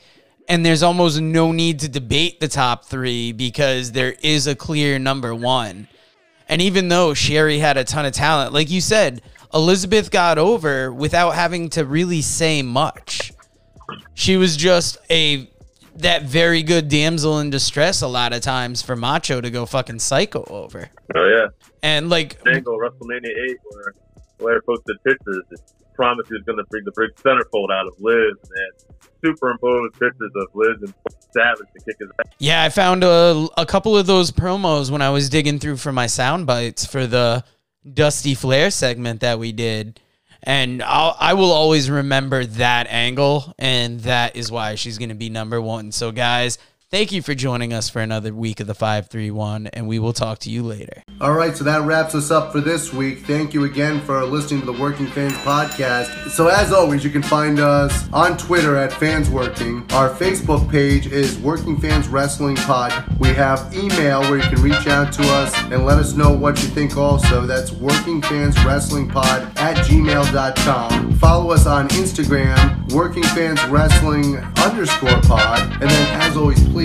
and there's almost no need to debate the top three because there is a clear number one. And even though Sherry had a ton of talent, like you said, Elizabeth got over without having to really say much. She was just a that very good damsel in distress a lot of times for Macho to go fucking psycho over. Oh, yeah. And like... Dangle, WrestleMania eight where... Flair posted pictures that promised he was going to bring the big centerfold out of Liz, and superimposed pictures of Liz and Savage to kick his ass. Yeah, I found a, a couple of those promos when I was digging through for my sound bites for the Dusty Flair segment that we did, and I'll, I will always remember that angle, and that is why she's going to be number one. So, guys, thank you for joining us for another week of the five three one, and we will talk to you later. All right, so that wraps us up for this week. Thank you again for listening to the Working Fans Podcast. So as always, you can find us on Twitter at FansWorking. Our Facebook page is Working Fans Wrestling Pod. We have email where you can reach out to us and let us know what you think also. That's WorkingFansWrestlingPod at gmail dot com. Follow us on Instagram, WorkingFansWrestling underscore pod. And then as always, please,